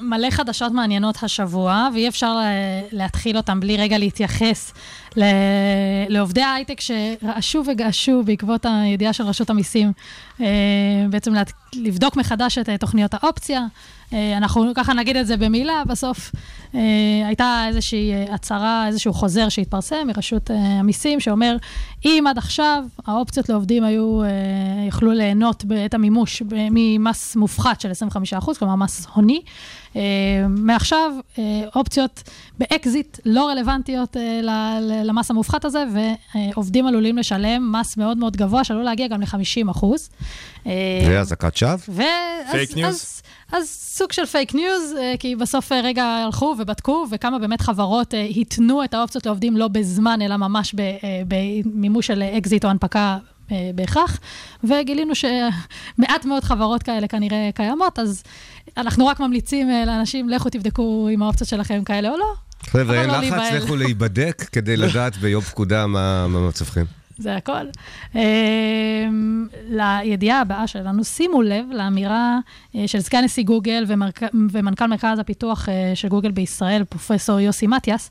מלא חדשות מעניינות השבוע, ואי אפשר להתחיל אותם בלי רגע להתייחס לעובדי ההייטק שרעשו וגעשו בעקבות הידיעה של רשות המיסים, בעצם לבדוק מחדש את תוכניות האופציה. אנחנו ככה נגיד את זה במילה, בסוף הייתה איזושהי הצהרה, איזשהו חוזר שהתפרסם מרשות המיסים, שאומר, אם עד עכשיו האופציות לעובדים היו, יכלו ליהנות בעת המימוש ממס מופחת של עשרים וחמישה אחוז, כלומר מס הוני, מעכשיו אופציות באקזיט לא רלוונטיות למס המופחת הזה, ועובדים עלולים לשלם מס מאוד מאוד גבוה, שעלול להגיע גם ל-חמישים אחוז. והזעקת שווא? פייק ניוז? אז סוג של פייק ניוז, כי בסוף רגע הלכו ובדקו, וכמה באמת חברות התנו את האופציות לעובדים לא בזמן, אלא ממש במימוש של אקזיט או הנפקה בהכרח, וגילינו שמעט מאוד חברות כאלה כנראה קיימות, אז אנחנו רק ממליצים לאנשים, לכו תבדקו אם האופציות שלכם כאלה או לא. חבר'ה, אין לחץ, לכו להיבדק כדי לדעת ביום פקודה מה מצבכם. זה הכל. לידיעה הבאה שלנו, שימו לב לאמירה של סגן נשיא גוגל ומנכ"ל מרכז הפיתוח של גוגל בישראל, פרופסור יוסי מטיאס,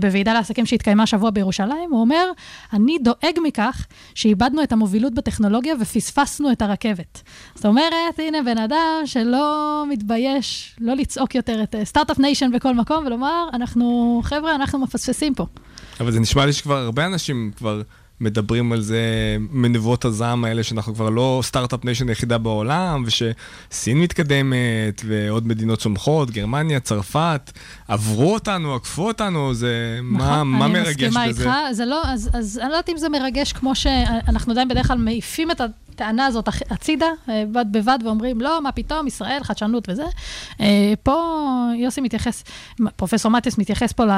בוועידה לעסקים שהתקיימה שבוע בירושלים. הוא אומר, אני דואג מכך שאיבדנו את המובילות בטכנולוגיה ופספסנו את הרכבת. זאת אומרת, הנה בן אדם שלא מתבייש, לא לצעוק יותר את סטארט-אפ ניישן בכל מקום, ולומר, אנחנו, חבר'ה, אנחנו מפספסים פה. אבל זה נשמע לי שכבר הרבה אנשים כבר מדברים על זה, מנבואות הזעם האלה, שאנחנו כבר לא סטארט-אפ ניישן היחידה בעולם, ושסין מתקדמת, ועוד מדינות צומחות, גרמניה, צרפת, עברו אותנו, עקפו אותנו, זה מה, מה מרגש בזה? אני מסכימה איתך, זה לא, אז, אז אני לא יודעת אם זה מרגש כמו שאנחנו עדיין בדרך כלל מעיפים את הטענה הזאת הצידה, בד בבד ואומרים, לא, מה פתאום, ישראל, חדשנות וזה. פה יוסי מתייחס, פרופסור מטיאס מתייחס פה ל...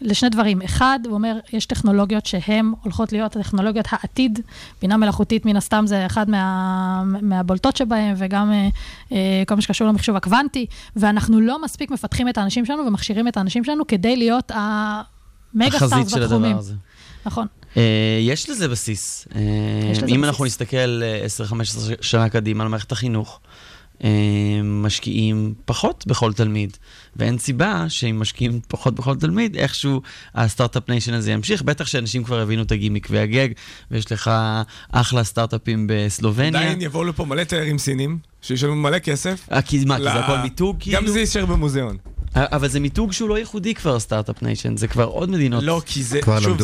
לשני דברים. אחד, הוא אומר, יש טכנולוגיות שהן הולכות להיות הטכנולוגיות העתיד, בינה מלאכותית מן הסתם זה אחד מה, מהבולטות שבהם, וגם אה, כל מה שקשור למחשוב הקוונטי, ואנחנו לא מספיק מפתחים את האנשים שלנו, ומכשירים את האנשים שלנו, כדי להיות המגה סטארס בתחומים. החזית של הדבר הזה. נכון. אה, יש לזה בסיס. אה, יש לזה אם בסיס. אנחנו נסתכל עשר חמש עשרה שנה קדימה על מערכת החינוך, משקיעים פחות בכל תלמיד, ואין סיבה שאם משקיעים פחות בכל תלמיד, איכשהו הסטארט-אפ ניישן הזה ימשיך, בטח שאנשים כבר הבינו את הגימיק והגג, ויש לך אחלה סטארט-אפים בסלובניה. עדיין יבואו לפה מלא תיירים סינים, שישלמו מלא כסף. כי מה, כי זה הכל מיתוג? גם זה יישאר במוזיאון. אבל זה מיתוג שהוא לא ייחודי כבר, סטארט-אפ ניישן, זה כבר עוד מדינות. לא, כי זה, שוב,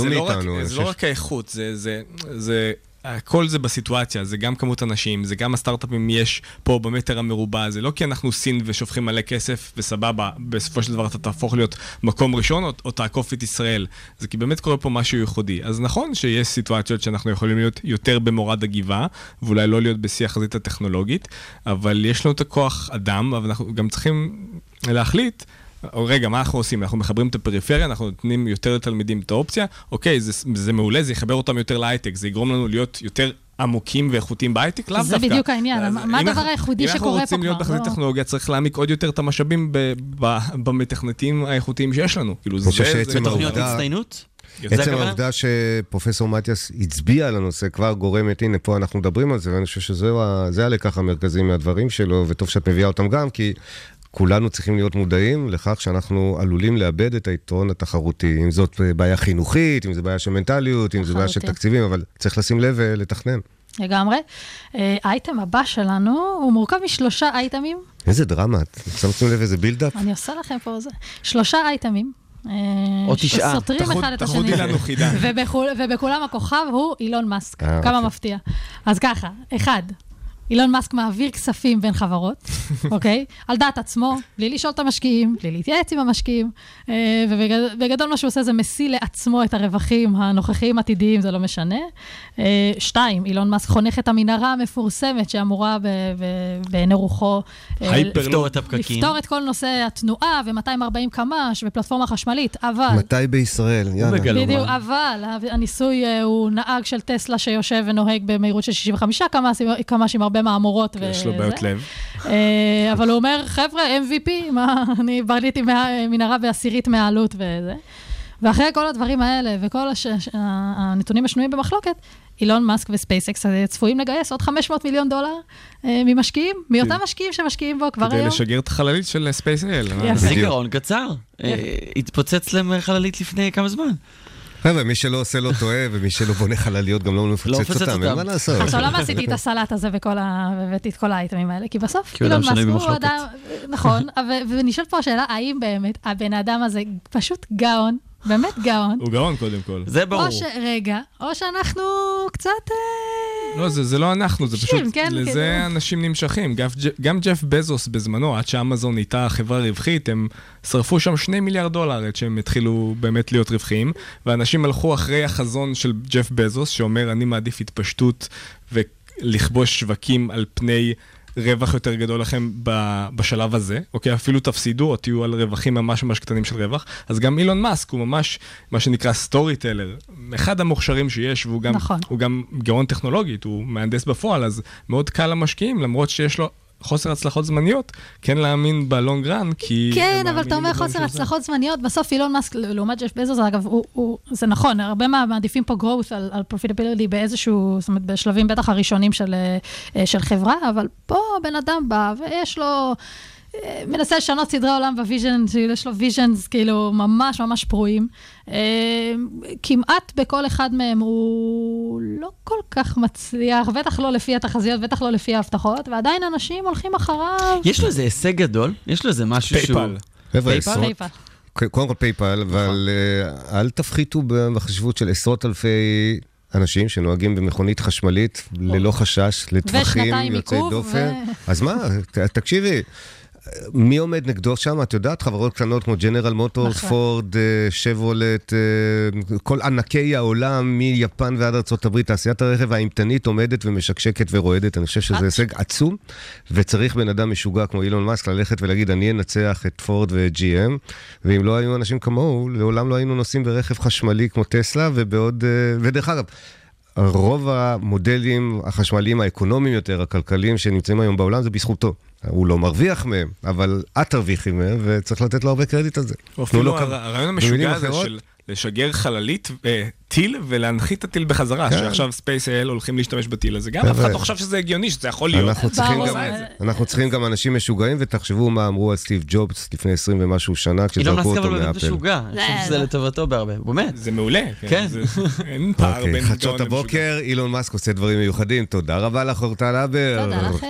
זה לא רק האיכות, זה, זה... הכל זה בסיטואציה, זה גם כמות אנשים, זה גם הסטארט-אפים יש פה במטר המרובה, זה לא כי אנחנו סין ושופכים מלא כסף וסבבה, בסופו של דבר אתה תהפוך להיות מקום ראשון או, או תעקוף את ישראל, זה כי באמת קורה פה משהו ייחודי. אז נכון שיש סיטואציות שאנחנו יכולים להיות יותר במורד הגבעה, ואולי לא להיות בשיא החזית הטכנולוגית, אבל יש לנו את הכוח אדם, אבל אנחנו גם צריכים להחליט, רגע, מה אנחנו עושים? אנחנו מחברים את הפריפריה, אנחנו נותנים יותר לתלמידים את האופציה, אוקיי, זה, זה מעולה, זה יחבר אותם יותר להייטק, זה יגרום לנו להיות יותר עמוקים ואיכותיים בהייטק, לאו דווקא. זה בדיוק העניין, מה הדבר הייחודי שקורה פה? אם אנחנו רוצים להיות בחזית טכנולוגיה, צריך להעמיק עוד יותר את המשאבים במתכנתים האיכותיים שיש לנו. זה תוכניות הצטיינות? עצם העובדה שפרופסור מטיאס הצביע על הנושא כבר גורמת, הנה פה אנחנו מדברים על זה, ואני חושב שזה הלקח המרכזי מהדברים שלו, וטוב שאת מביאה אותם גם, כי כולנו צריכים להיות מודעים לכך שאנחנו עלולים לאבד את היתרון התחרותי, אם זאת בעיה חינוכית, אם זה בעיה של מנטליות, אם זה בעיה של תקציבים, אבל צריך לשים לב ולתכנן. לגמרי. האייטם הבא שלנו הוא מורכב משלושה אייטמים. איזה דרמה, שמתם לב איזה בילדאפ? אני עושה לכם פה זה. שלושה אייטמים. או תשעה. סותרים אחד את השני. תחודי לנו חידה. ובכולם הכוכב הוא אילון מאסק. כמה מפתיע. אז ככה, אחד. אילון מאסק מעביר כספים בין חברות, אוקיי? על דעת עצמו, בלי לשאול את המשקיעים, בלי להתייעץ עם המשקיעים, ובגדול מה שהוא עושה זה מסיא לעצמו את הרווחים הנוכחיים עתידיים, זה לא משנה. שתיים, אילון מאסק חונך את המנהרה המפורסמת שאמורה בעיני רוחו לפתור את כל נושא התנועה ו-מאתיים וארבעים קמ"ש ופלטפורמה חשמלית, אבל... מתי בישראל? בדיוק, אבל הניסוי הוא נהג של טסלה שיושב ונוהג במהירות של שישים וחמש קמ"ש עם הרבה מאמורות. יש לו בעיות לב. אבל הוא אומר, חבר'ה, אם וי פי, אני בניתי מנהרה בעשירית מהעלות וזה. ואחרי כל הדברים האלה, וכל הנתונים השנויים במחלוקת, אילון מאסק וספייס אקס צפויים לגייס עוד חמש מאות מיליון דולר ממשקיעים, מאותם משקיעים שמשקיעים בו כבר היום. כדי לשגר את החללית של ספייס איי אל. זיכרון קצר. התפוצץ להם חללית לפני כמה זמן. חבר'ה, מי שלא עושה לא טועה, ומי שלא בונה חלליות גם לא מפוצץ אותם, אין מה לעשות. עכשיו, למה עשיתי את הסלט הזה והבאתי את כל האייטמים האלה? כי בסוף, אילון מאסק הוא אדם, נכון, ונשאל פה השאלה, האם באמת הבן אדם הזה פשוט גאון, באמת גאון. הוא גאון קודם כל. זה ברור. רגע, או שאנחנו קצת... לא, זה לא אנחנו, זה פשוט, לזה אנשים נמשכים. גם ג'ף בזוס בזמנו, עד שאמזון הייתה חברה רווחית, הם שרפו שם שני מיליארד דולר עד שהם התחילו באמת להיות רווחיים, ואנשים הלכו אחרי החזון של ג'ף בזוס, שאומר, אני מעדיף התפשטות ולכבוש שווקים על פני... רווח יותר גדול לכם בשלב הזה, אוקיי? אפילו תפסידו או תהיו על רווחים ממש ממש קטנים של רווח. אז גם אילון מאסק הוא ממש מה שנקרא סטורי טלר, אחד המוכשרים שיש, והוא גם, נכון. הוא גם גאון טכנולוגית, הוא מהנדס בפועל, אז מאוד קל למשקיעים, למרות שיש לו חוסר הצלחות זמניות, כן להאמין בלונג רן, כי... כן, אבל אתה אומר חוסר הצלחות זמניות, בסוף אילון מאסק, לעומת ג'ף בזוס, אגב, זה נכון, הרבה מעדיפים פה growth על profitability באיזשהו, זאת אומרת, בשלבים בטח הראשונים של חברה, אבל פה בן אדם בא, ויש לו... מנסה לשנות סדרי עולם בוויז'ן, יש לו ויז'נס כאילו ממש ממש פרועים. כמעט בכל אחד מהם הוא לא כל כך מצליח, בטח לא לפי התחזיות, בטח לא לפי ההבטחות, ועדיין אנשים הולכים אחריו. יש לו איזה הישג גדול, יש לו איזה משהו שהוא... פייפל. פייפל. קודם כל פייפל, אבל אל תפחיתו בחשיבות של עשרות אלפי אנשים שנוהגים במכונית חשמלית ללא חשש, לטווחים, יוצאי דופן. אז מה? תקשיבי. מי עומד נגדו שם? את יודעת, חברות קטנות כמו ג'נרל מוטורס, פורד, שברולט, כל ענקי העולם, מיפן ועד ארצות הברית, תעשיית הרכב האימתנית עומדת ומשקשקת ורועדת. אני חושב שזה הישג עצום, וצריך בן אדם משוגע כמו אילון מאסק ללכת ולהגיד, אני אנצח את פורד וג'י-אם, ואם לא היו אנשים כמוהו, לעולם לא היינו נוסעים ברכב חשמלי כמו טסלה, ובעוד, ודרך אגב, רוב המודלים החשמליים האקונומיים יותר, הכלכליים שנמצאים היום בעולם, זה בזכותו. הוא לא מרוויח מהם, אבל את תרוויחי מהם, וצריך לתת לו הרבה קרדיט על זה. אפילו הרעיון המשוגע הזה של לשגר חללית, טיל, ולהנחית את הטיל בחזרה, שעכשיו SpaceIL הולכים להשתמש בטיל הזה. גם אף אחד לא חושב שזה הגיוני, שזה יכול להיות. אנחנו צריכים גם אנשים משוגעים, ותחשבו מה אמרו על סטיב ג'ובס לפני עשרים ומשהו שנה, כשזרקו אותו מאפל. אילון מאסק משוגע, אני חושב שזה לטובתו בהרבה, באמת. זה מעולה. כן. אין פער בין חדשות הבוקר, אילון מאסק עושה דברים מיוחדים. תודה רבה לך, אורטל הבר. תודה לכם.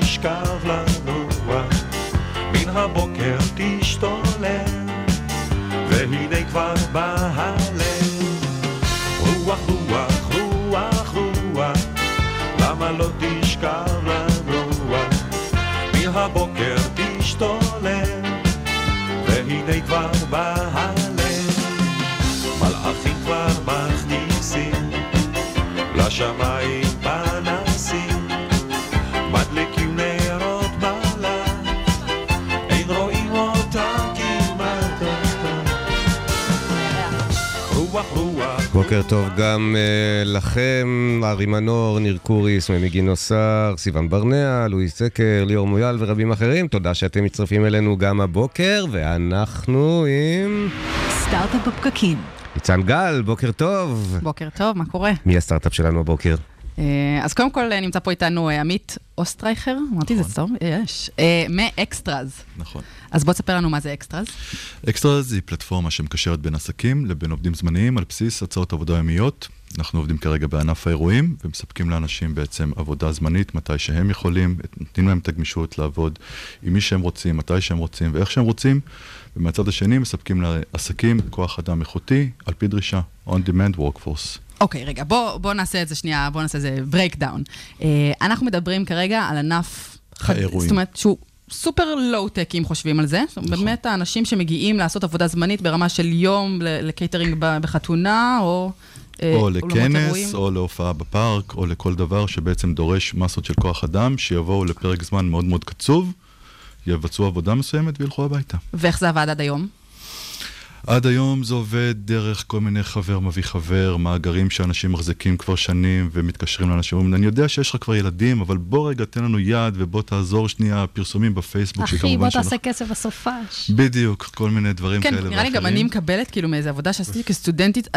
תשכב לנוח, מן הבוקר תשתולל, והנה כבר בהלל. רוח, רוח, רוח, רוח, למה לא תשכב לנוח, מן הבוקר תשתולל, והנה כבר בהלל. מלאכים כבר מכניסים לשמיים פנסים, מדליקים נרות בעלה, אין רואים אותה כמעט אותה. רוח רוח. בוקר טוב גם לכם, ארי מנור, ניר קוריס, ממגי נוסר, סיוון ברניה, לואי סקר, ליאור מויאל ורבים אחרים. תודה שאתם מצטרפים אלינו גם הבוקר, ואנחנו עם... סטארט-אפ בפקקים. ניצן גל, בוקר טוב. בוקר טוב, מה קורה? מי הסטארט-אפ שלנו הבוקר? אז קודם כל נמצא פה איתנו עמית אוסטרייכר, אמרתי זה סתום, יש, מאקסטראז. נכון. אז בוא תספר לנו מה זה אקסטראז. אקסטראז היא פלטפורמה שמקשרת בין עסקים לבין עובדים זמניים על בסיס הצעות עבודה ימיות. אנחנו עובדים כרגע בענף האירועים ומספקים לאנשים בעצם עבודה זמנית מתי שהם יכולים, נותנים להם את הגמישות לעבוד עם מי שהם רוצים, מתי שהם רוצים ואיך שהם רוצים. ומהצד השני מספקים לעסקים כוח אדם איכותי על פי דרישה, on demand workforce. אוקיי, רגע, בוא, בוא נעשה את זה שנייה, בוא נעשה את זה ברייקדאון. אנחנו מדברים כרגע על ענף... האירועים. זאת אומרת, שהוא סופר לואו-טק, אם חושבים על זה. באמת, האנשים שמגיעים לעשות עבודה זמנית ברמה של יום לקייטרינג בחתונה, או... או לכנס, או להופעה בפארק, או לכל דבר שבעצם דורש מסות של כוח אדם, שיבואו לפרק זמן מאוד מאוד קצוב, יבצעו עבודה מסוימת וילכו הביתה. ואיך זה עבד עד היום? עד היום זה עובד דרך כל מיני חבר מביא חבר, מאגרים שאנשים מחזיקים כבר שנים ומתקשרים לאנשים. אני יודע שיש לך כבר ילדים, אבל בוא רגע תן לנו יד ובוא תעזור שנייה פרסומים בפייסבוק. אחי, בוא תעשה כסף בסופש. בדיוק, כל מיני דברים כאלה ואחרים. כן, נראה לי גם אני מקבלת כאילו מאיזו עבודה שעשיתי כסטודנטית,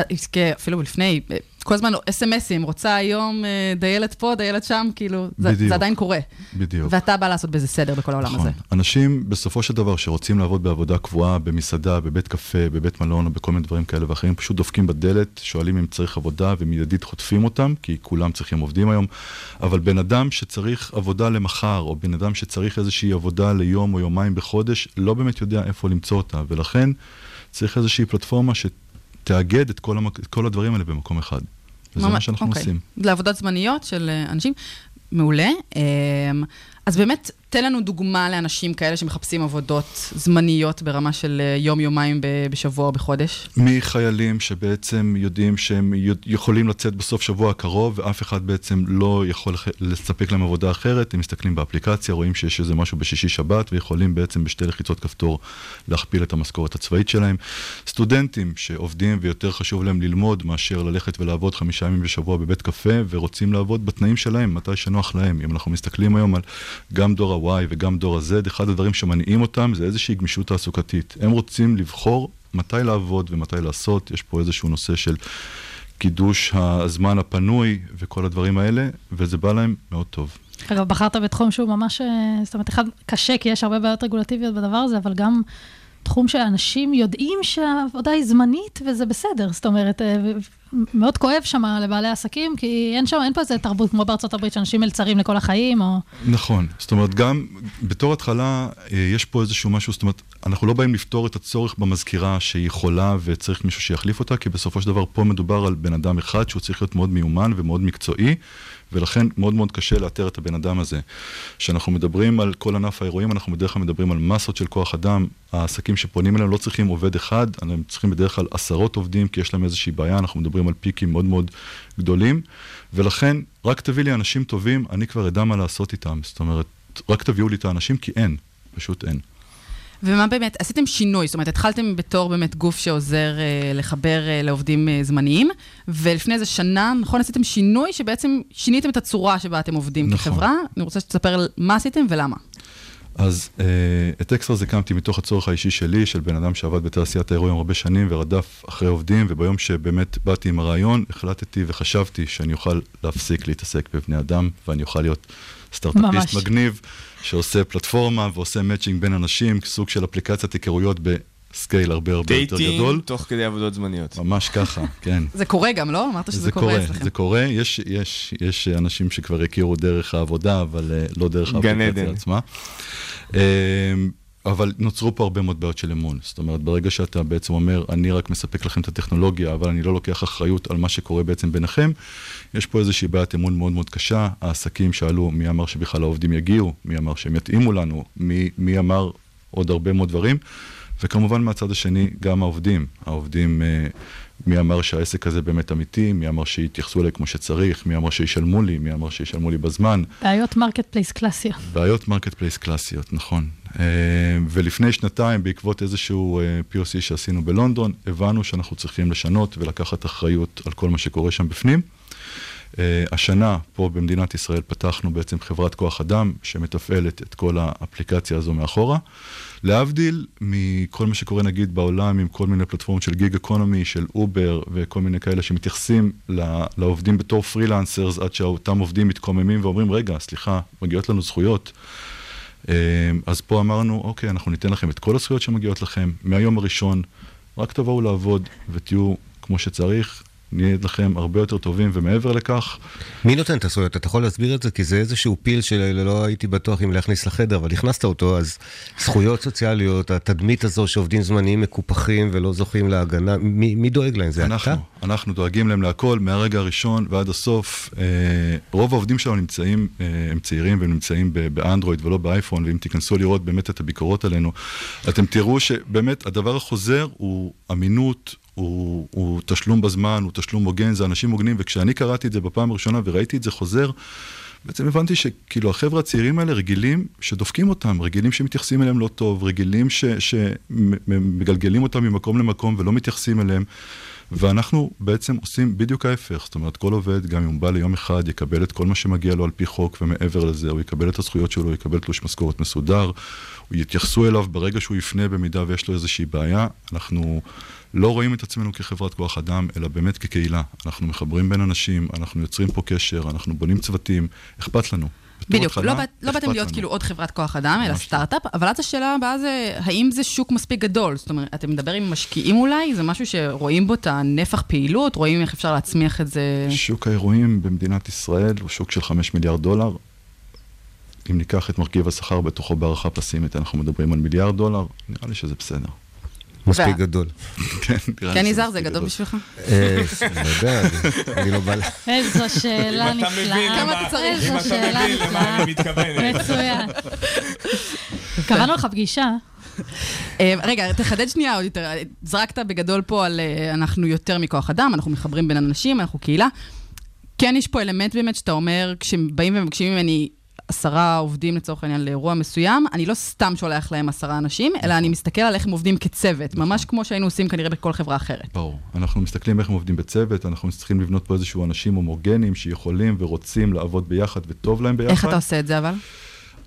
אפילו לפני, כל הזמן אס-אמסים, רוצה היום דיילת פה, דיילת שם, כאילו, זה עדיין קורה. בדיוק. ואתה בא לעשות בזה סדר בכל העולם הזה. אנשים בסופו של דבר שרוצים לעבוד בעבודה קבועה, במסעדה, בבית קפה, בבית מלון או בכל מיני דברים כאלה ואחרים, פשוט דופקים בדלת, שואלים אם צריך עבודה ומיידית חוטפים אותם, כי כולם צריכים עובדים היום, אבל בן אדם שצריך עבודה למחר, או בן אדם שצריך איזושהי עבודה ליום או יומיים בחודש, לא באמת יודע איפה למצוא אותה, ולכן צריך איזושהי פלטפורמה שתאגד את כל, המק... את כל הדברים האלה במקום אחד. וזה ממש, מה שאנחנו אוקיי. עושים. לעבודות זמניות של אנשים, מעולה. אז באמת, תן לנו דוגמה לאנשים כאלה שמחפשים עבודות זמניות ברמה של יום-יומיים בשבוע או בחודש. מחיילים שבעצם יודעים שהם יכולים לצאת בסוף שבוע הקרוב, ואף אחד בעצם לא יכול לספק להם עבודה אחרת. הם מסתכלים באפליקציה, רואים שיש איזה משהו בשישי-שבת, ויכולים בעצם בשתי לחיצות כפתור להכפיל את המשכורת הצבאית שלהם. סטודנטים שעובדים ויותר חשוב להם ללמוד מאשר ללכת ולעבוד חמישה ימים בשבוע בבית קפה, ורוצים לעבוד בתנאים שלהם, מתי שנוח להם. אם אנחנו מסתכלים היום על גם דור הוואי וגם דור הזד, אחד הדברים שמניעים אותם זה איזושהי גמישות תעסוקתית. הם רוצים לבחור מתי לעבוד ומתי לעשות. יש פה איזשהו נושא של קידוש הזמן הפנוי וכל הדברים האלה, וזה בא להם מאוד טוב. אגב, בחרת בתחום שהוא ממש, זאת אומרת, אחד קשה, כי יש הרבה בעיות רגולטיביות בדבר הזה, אבל גם תחום שאנשים יודעים שהעבודה היא זמנית, וזה בסדר. זאת אומרת, מאוד כואב שם לבעלי עסקים, כי אין שם, אין פה איזה תרבות כמו בארצות הברית, שאנשים מלצרים לכל החיים, או... נכון. זאת אומרת, גם בתור התחלה, יש פה איזשהו משהו, זאת אומרת, אנחנו לא באים לפתור את הצורך במזכירה שהיא חולה וצריך מישהו שיחליף אותה, כי בסופו של דבר פה מדובר על בן אדם אחד שהוא צריך להיות מאוד מיומן ומאוד מקצועי, ולכן מאוד מאוד קשה לאתר את הבן אדם הזה. כשאנחנו מדברים על כל ענף האירועים, אנחנו בדרך כלל מדברים על מסות של כוח אדם. העסקים שפונים אליהם לא צריכים עובד אחד, הם צריכים בדרך כלל עשרות עובדים, כי יש להם איזושהי בעיה, אנחנו מדברים על פיקים מאוד מאוד גדולים, ולכן רק תביא לי אנשים טובים, אני כבר אדע מה לעשות איתם. זאת אומרת, רק תביאו לי את האנשים, כי אין, פשוט אין. ומה באמת, עשיתם שינוי, זאת אומרת, התחלתם בתור באמת גוף שעוזר אה, לחבר אה, לעובדים אה, זמניים, ולפני איזה שנה, נכון, עשיתם שינוי שבעצם שיניתם את הצורה שבה אתם עובדים נכון. כחברה. אני רוצה שתספר על מה עשיתם ולמה. אז אה, את אקסטראז הקמתי מתוך הצורך האישי שלי, של בן אדם שעבד בתעשיית האירועים הרבה שנים ורדף אחרי עובדים, וביום שבאמת באתי עם הרעיון, החלטתי וחשבתי שאני אוכל להפסיק להתעסק בבני אדם, ואני אוכל להיות סטארט-אפיסט מגניב, שעושה פלטפורמה ועושה מאצ'ינג בין אנשים, סוג של אפליקציית היכרויות בסקייל הרבה הרבה יותר גדול. דייטינג תוך כדי עבודות זמניות. ממש ככה, כן. זה קורה גם, לא? אמרת שזה קורה אצלכם. זה קורה, יש, יש, יש אנשים שכבר הכירו דרך העבודה, אבל לא דרך האפליקציה עצמה. אבל נוצרו פה הרבה מאוד בעיות של אמון. זאת אומרת, ברגע שאתה בעצם אומר, אני רק מספק לכם את הטכנולוגיה, אבל אני לא לוקח אחריות על מה שקורה בעצם ביניכם, יש פה איזושהי בעיית אמון מאוד מאוד קשה. העסקים שאלו מי אמר שבכלל העובדים יגיעו, מי אמר שהם יתאימו לנו, מי, מי אמר עוד הרבה מאוד דברים, וכמובן מהצד השני גם העובדים. העובדים, מי אמר שהעסק הזה באמת אמיתי, מי אמר שיתייחסו אליי כמו שצריך, מי אמר שישלמו לי, מי אמר שישלמו לי בזמן. בעיות מרקט פלייס קלאסיות. בעיות מרקט פלייס קלאסיות, נכון. ולפני שנתיים, בעקבות איזשהו פי או סי שעשינו בלונדון, הבנו שאנחנו צריכים לשנות ולקחת אחריות על כל מה שקורה שם בפנים. השנה, פה במדינת ישראל, פתחנו בעצם חברת כוח אדם שמתפעלת את כל האפליקציה הזו מאחורה. להבדיל מכל מה שקורה, נגיד, בעולם, עם כל מיני פלטפורמות של גיג אקונומי, של אובר וכל מיני כאלה שמתייחסים לעובדים בתור פרילנסרס, עד שאותם עובדים מתקוממים ואומרים, "רגע, סליחה, מגיעות לנו זכויות." אז פה אמרנו, "אוקיי, אנחנו ניתן לכם את כל הזכויות שמגיעות לכם. מהיום הראשון, רק תבואו לעבוד ותהיו כמו שצריך. נהיה לכם הרבה יותר טובים, ומעבר לכך... מי נותן את הסויות? אתה יכול להסביר את זה? כי זה איזשהו פיל שלא הייתי בטוח אם להכניס לחדר, אבל הכנסת אותו, אז זכויות סוציאליות, התדמית הזו שעובדים זמניים מקופחים ולא זוכים להגנה, מי, מי דואג להם? זה אנחנו, אתה? אנחנו דואגים להם להכל, מהרגע הראשון ועד הסוף. רוב העובדים שלנו נמצאים, הם צעירים, והם נמצאים באנדרואיד ולא באייפון, ואם תיכנסו לראות באמת את הביקורות עלינו, אתם תראו שבאמת הדבר החוזר הוא אמינות, הוא, הוא תשלום בזמן, הוא תשלום הוגן, זה אנשים הוגנים, וכשאני קראתי את זה בפעם הראשונה וראיתי את זה חוזר, בעצם הבנתי שכאילו החבר'ה הצעירים האלה רגילים שדופקים אותם, רגילים שמתייחסים אליהם לא טוב, רגילים שמגלגלים אותם ממקום למקום ולא מתייחסים אליהם, ואנחנו בעצם עושים בדיוק ההפך. זאת אומרת, כל עובד, גם אם הוא בא ליום אחד, יקבל את כל מה שמגיע לו על פי חוק, ומעבר לזה, הוא יקבל את הזכויות שלו, הוא יקבל תלוש משכורת מסודר, הוא יתייחסו אליו ברגע שהוא יפנה, במידה ויש לו איזושהי בעיה. אנחנו לא רואים את עצמנו כחברת כוח אדם, אלא באמת כקהילה. אנחנו מחברים בין אנשים, אנחנו יוצרים פה קשר, אנחנו בונים צוותים, אכפת לנו. בדיוק, לא, לא באתם להיות לנו. כאילו עוד חברת כוח אדם, אלא סטארט-אפ, אבל אז השאלה הבאה זה, האם זה שוק מספיק גדול? זאת אומרת, אתם מדברים עם משקיעים אולי? זה משהו שרואים בו את הנפח פעילות, רואים איך אפשר להצמיח את זה? שוק האירועים במדינת ישראל הוא שוק של חמישה מיליארד דולר. אם ניקח את מרכיב השכר בתוכו בערכה פסימית, אנחנו מדברים על מיליארד דולר, נראה לי שזה בסדר. מספיק גדול. כן, ניזהר, זה גדול בשבילך? אה, נדע, אני לא בא לה. איזו שאלה נפלאה. כמה אתה צריך? איזו שאלה נפלאה. אני מתכוונת. מצוין. קראנו לך פגישה. רגע, תחדד שנייה עוד יותר. זרקת בגדול פה על אנחנו יותר מכוח אדם, אנחנו מחברים בין אנשים, אנחנו קהילה. כן, יש פה אלמנט באמת שאתה אומר, כשבאים ומבקשים ממני עשרה עובדים לצורך העניין לאירוע מסוים, אני לא סתם שולח להם עשרה אנשים, אלא אני מסתכל על איך הם עובדים כצוות, ממש כמו שהיינו עושים כנראה בכל חברה אחרת. ברור. אנחנו מסתכלים איך הם עובדים בצוות, אנחנו צריכים לבנות פה איזשהו אנשים הומוגנים שיכולים ורוצים לעבוד ביחד וטוב להם ביחד. איך אתה עושה את זה אבל?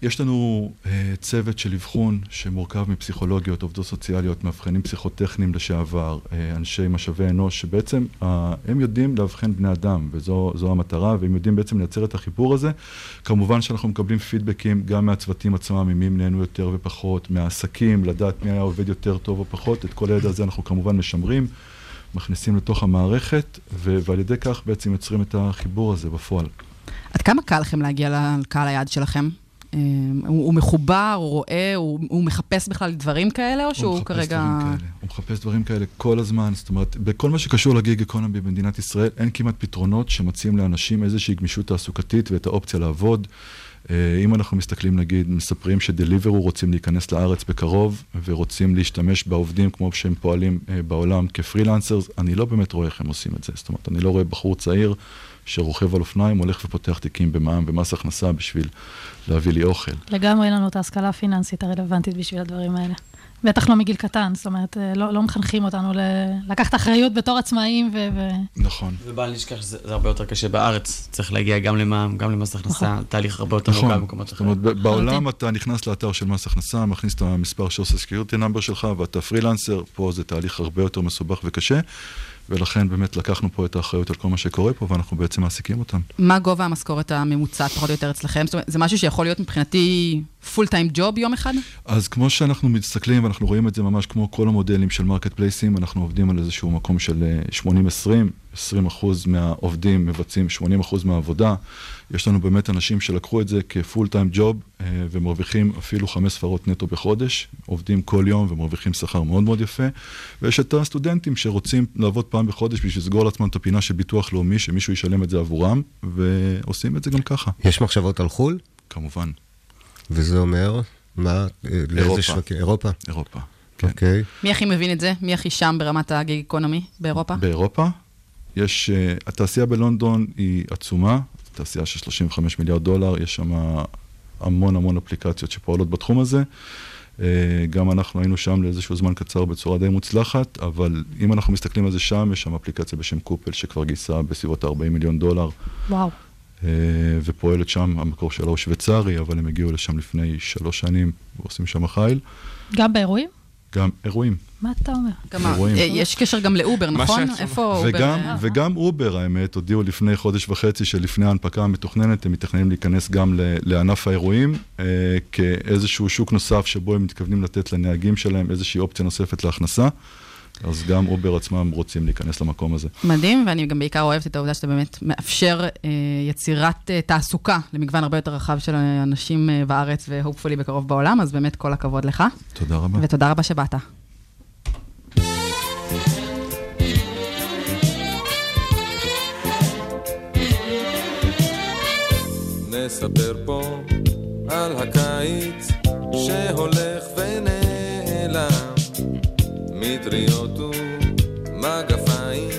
יש לנו uh, צוות של אבחון שמורכב מפסיכולוגיות, עובדות סוציאליות, מאבחנים פסיכוטכניים לשעבר, uh, אנשי משאבי אנוש, שבעצם uh, הם יודעים להבחן בני אדם, וזו זו המטרה, והם יודעים בעצם לייצר את החיבור הזה. כמובן שאנחנו מקבלים פידבקים גם מהצוותים עצמם, ממי נהנו יותר ופחות, מהעסקים, לדעת מי היה עובד יותר טוב או פחות, את כל הידע הזה אנחנו כמובן משמרים, מכניסים לתוך המערכת, ו- ועל ידי כך בעצם יוצרים את החיבור הזה בפועל. עד כמה קל לכם להגיע לקהל היעד שלכם? הוא מחובר, הוא רואה, הוא מחפש בכלל דברים כאלה, או שהוא כרגע... הוא מחפש דברים כאלה כל הזמן, זאת אומרת, בכל מה שקשור לגיג אקונומי במדינת ישראל, אין כמעט פתרונות שמציעים לאנשים איזושהי גמישות תעסוקתית ואת האופציה לעבוד. אם אנחנו מסתכלים, נגיד, מספרים שדליברו רוצים להיכנס לארץ בקרוב, ורוצים להשתמש בעובדים כמו שהם פועלים בעולם כפרילנסרס, אני לא באמת רואה איך הם עושים את זה. זאת אומרת, אני לא רואה בחור צעיר שרוכב על אופניים, הולך ופותח תיקים במע"מ, במס הכנסה, בשביל להביא לי אוכל. לגמרי אין לנו את ההשכלה הפיננסית הרלוונטית בשביל הדברים האלה. בטח לא מגיל קטן, זאת אומרת, לא, לא מחנכים אותנו לקחת אחריות בתור עצמאים ו... נכון. ובל נשכח שזה הרבה יותר קשה בארץ. צריך להגיע גם למע"מ, גם למס הכנסה, תהליך הרבה יותר מוגע במקומות אחרים. זאת אומרת, בעולם אתה נכנס לאתר של מס הכנסה, מכניס את המספר Social Security Number שלך, ואתה פרילנסר, פה זה תהליך הרבה יותר מסובך וקשה, ולכן באמת לקחנו פה את האחריות על כל מה שקורה פה, ואנחנו בעצם מעסיקים אותם. מה גובה המשכורת הממוצעת, פחות או יותר אצלכם? זאת אומרת, זה משהו שיכול להיות מבחינתי full time job יום אחד? אז כמו שאנחנו מסתכלים, ואנחנו רואים את זה ממש כמו כל המודלים של מרקט פלייסים, אנחנו עובדים על איזשהו מקום של שמונים עשרים, עשרים אחוז מהעובדים מבצעים שמונים אחוז מהעבודה. יש לנו באמת אנשים שלקחו את זה כפול טיים ג'וב, ומרוויחים אפילו חמש ספרות נטו בחודש, עובדים כל יום ומרוויחים שכר מאוד מאוד יפה, ויש את הסטודנטים שרוצים לעבוד פעם בחודש, בשביל לסגור לעצמם את הפינה של ביטוח לאומי, שמישהו ישלם את זה עבורם, ועושים את זה גם ככה. יש מחשבות על חול? כמובן. וזה אומר, מה, לאיזה שווקים? אירופה. אירופה, כן. אוקיי. מי הכי מבין את זה? מי הכי שם ברמת הגיג אקונומי באירופה? באירופה? יש, uh, התעשייה בלונדון היא עצומה, תעשייה של שלושים וחמישה מיליארד דולר, יש שם המון המון אפליקציות שפועלות בתחום הזה, uh, גם אנחנו היינו שם לאיזשהו זמן קצר בצורה די מוצלחת, אבל אם אנחנו מסתכלים על זה שם, יש שם אפליקציה בשם קופל שכבר גייסה בסביבות ארבעים מיליון דולר. וואו. Uh, ופועלת שם, המקור שלה הוא שוויצרי, אבל הם הגיעו לשם לפני שלוש שנים ועושים שם חיל. גם באירועים? גם אירועים. מה אתה אומר? יש קשר גם לאובר, נכון? איפה אובר? וגם אובר, האמת, הודיעו לפני חודש וחצי שלפני ההנפקה המתוכננת, הם מתכננים להיכנס גם לענף האירועים, כאיזשהו שוק נוסף שבו הם מתכוונים לתת לנהגים שלהם איזושהי אופציה נוספת להכנסה, אז גם אובר עצמם רוצים להיכנס למקום הזה. מדהים, ואני גם בעיקר אוהבת את העובדה שאתה באמת מאפשר יצירת תעסוקה למגוון הרבה יותר רחב של אנשים בארץ, והופפולי בקרוב בעולם, אז באמת כל הכבוד לך. תודה רבה. ותודה רבה שבאת. נספר פה על הקיץ שהולך ונעלם, מטריות ומגפיים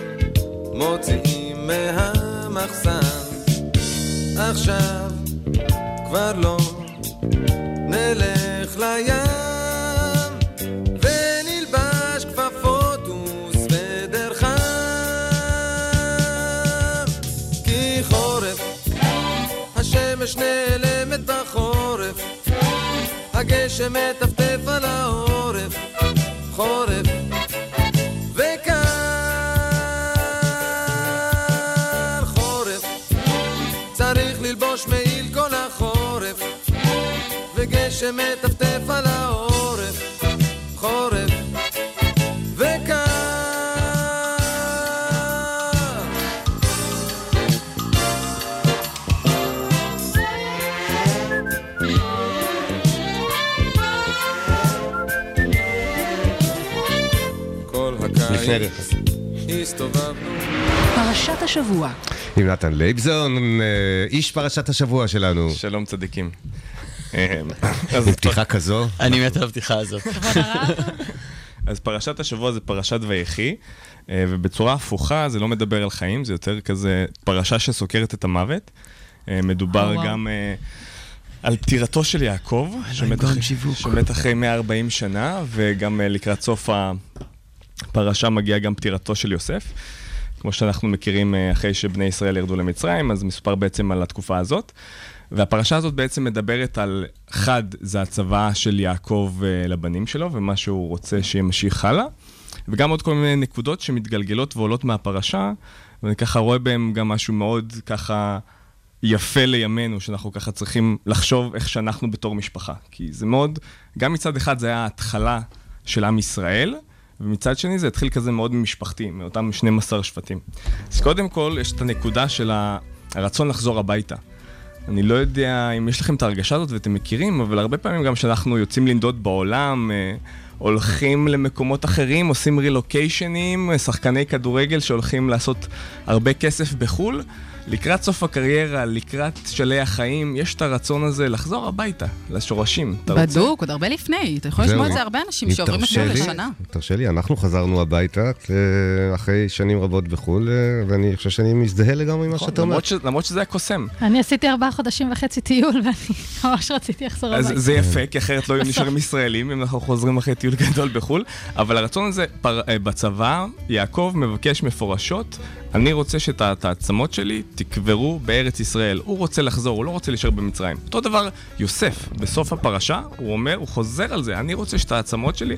מוציאים מהמחסן, עכשיו כבר לא נלך לים, השמש נעלמת בחורף, הגשם מטפטף על העורף, חורף וקר, חורף צריך ללבוש מעיל כל החורף, וגשם מטפטף על העורף, חורף וקר. פרשת השבוע עם נתן לייבזון, איש פרשת השבוע שלנו. שלום צדיקים. בפתיחה כזו אני מת על הפתיחה הזאת. אז פרשת השבוע זה פרשת ויחי, ובצורה הפוכה זה לא מדבר על חיים, זה יותר כזה פרשה שסוקרת את המוות. מדובר גם על פטירתו של יעקב שמת אחרי מאה וארבעים שנה, וגם לקראת סוף ה... פרשה מגיעה גם פטירתו של יוסף, כמו שאנחנו מכירים אחרי שבני ישראל ירדו למצרים, אז מספר בעצם על התקופה הזאת, והפרשה הזאת בעצם מדברת על חד, זה הצוואה של יעקב לבנים שלו, ומה שהוא רוצה שימשיך הלאה, וגם עוד כל מיני נקודות שמתגלגלות ועולות מהפרשה, ואני ככה רואה בהם גם משהו מאוד ככה יפה לימינו, שאנחנו ככה צריכים לחשוב איך שאנחנו בתור משפחה. כי זה מאוד, גם מצד אחד זה היה ההתחלה של עם ישראל, ומצד שני זה התחיל כזה מאוד ממשפחתי, מאותם שנים עשר שבטים. אז קודם כל יש את הנקודה של הרצון לחזור הביתה. אני לא יודע אם יש לכם את ההרגשה הזאת ואתם מכירים, אבל הרבה פעמים גם שאנחנו יוצאים לנדוד בעולם, הולכים למקומות אחרים, עושים רילוקיישנים, שחקני כדורגל שהולכים לעשות הרבה כסף בחול, לקראת סוף הקריירה, לקראת שלי החיים, יש את הרצון הזה לחזור הביתה, לשורשים. בדוק, עוד הרבה לפני. אתה יכול לשמוע את זה הרבה אנשים שעוברים את זה לשנה. תרשה לי, אנחנו חזרנו הביתה אחרי שנים רבות בחול, ואני חושב שאני מזדהה לגמרי ממה שאתה אומרת. למרות שזה היה קוסם. אני עשיתי ארבעה חודשים וחצי טיול, ואני ממש רציתי לחזור הביתה. זה יפה, כי אחרת לא נשארים ישראלים, אם אנחנו חוזרים אחרי טיול גדול בחול, אבל הרצון הזה, בצבא, יעקב מבקש מפורשות, אני רוצה שאת העצמות שלי תקברו בארץ ישראל. הוא רוצה לחזור, הוא לא רוצה להישאר במצרים. אותו דבר, יוסף, בסוף הפרשה, הוא אומר, הוא חוזר על זה, אני רוצה שאת העצמות שלי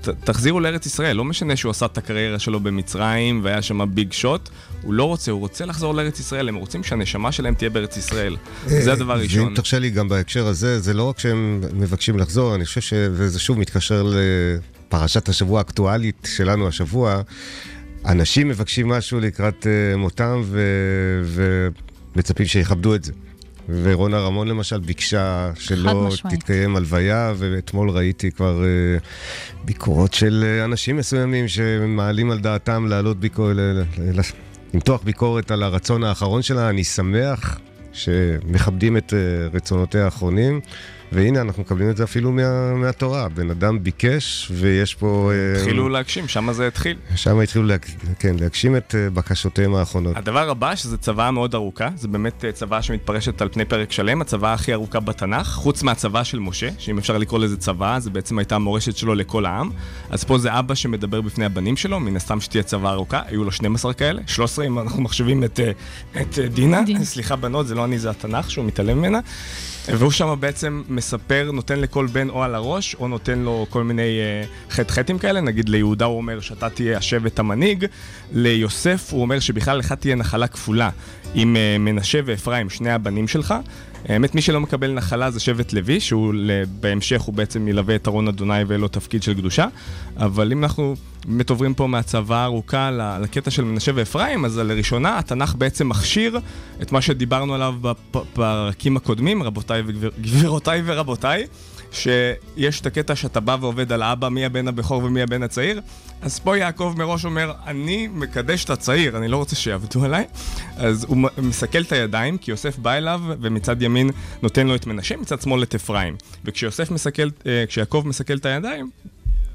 ת- תחזירו לארץ ישראל. לא משנה שהוא עשה את הקריירה שלו במצרים, והיה שם ביג שוט, הוא לא רוצה, הוא רוצה לחזור לארץ ישראל. הם רוצים שהנשמה שלהם תהיה בארץ ישראל. זה הדבר הראשון. ואם תרשה לי גם בהקשר הזה, זה לא רק שהם מבקשים לחזור, אני חושב שזה שוב מתקשר לפרשת השבוע האקטואלית שלנו השבוע, אנשים מבקשים משהו לקראת uh, מותם ומצפים ו- שיכבדו את זה. ורונה רמון למשל ביקשה שלא תתקיים הלוויה, ואתמול ראיתי כבר uh, ביקורות של uh, אנשים מסוימים שמעלים על דעתם לעלות ביקור, למתוח ביקורת על הרצון האחרון שלה. אני שמח שמכבדים את uh, רצונותיה האחרונים, והנה, אנחנו מקבלים את זה אפילו מה, מהתורה. בן אדם ביקש, ויש פה... התחילו uh, להגשים, שם זה התחיל. שם התחילו לה, כן, להגשים את uh, בקשותיהם האחרונות. הדבר הבא, שזה צבא מאוד ארוכה, זה באמת uh, צבא שמתפרשת על פני פרק שלם, הצבא הכי ארוכה בתנ"ך, חוץ מהצבא של משה, שאם אפשר לקרוא לזה צבא, זה בעצם הייתה המורשת שלו לכל העם. אז פה זה אבא שמדבר בפני הבנים שלו, מן הסתם שתהיה צבא ארוכה, היו לו שנים עשר כאלה, שלוש עשרה, אם אנחנו מחשבים את, uh, את uh, דינה, דין. סליחה בנות, זה לא אני, זה התנ"ך, שהוא מתעלם ממנה. והוא שם בעצם מספר, נותן לכל בן או על הראש, או נותן לו כל מיני uh, חטחטים כאלה. נגיד ליהודה הוא אומר שאתה תהיה השבט המנהיג, ליוסף הוא אומר שבכלל לך תהיה נחלה כפולה, עם uh, מנשה ואפרים, שני הבנים שלך. האמת, מי שלא מקבל נחלה זה שבט לוי, שהוא בהמשך הוא בעצם ילווה את ארון אדוני ואין לו תפקיד של קדושה. אבל אם אנחנו באמת עוברים פה מהצבא הארוכה לקטע של מנשה ואפרים, אז לראשונה התנ"ך בעצם מכשיר את מה שדיברנו עליו בפרקים הקודמים, רבותיי וגבירותיי ורבותיי, שיש את הקטע שאתה בא ועובד על האבא, מי הבן הבכור ומי הבן הצעיר. אז פה יעקב מראש אומר, אני מקדש את הצעיר, אני לא רוצה שיעבדו עליי. אז הוא מסכל את הידיים, כי יוסף בא אליו, ומצד ימין נותן לו את מנשה, מצד שמאל את אפרים. וכשיוסף מסכל, כשיעקב מסכל את הידיים,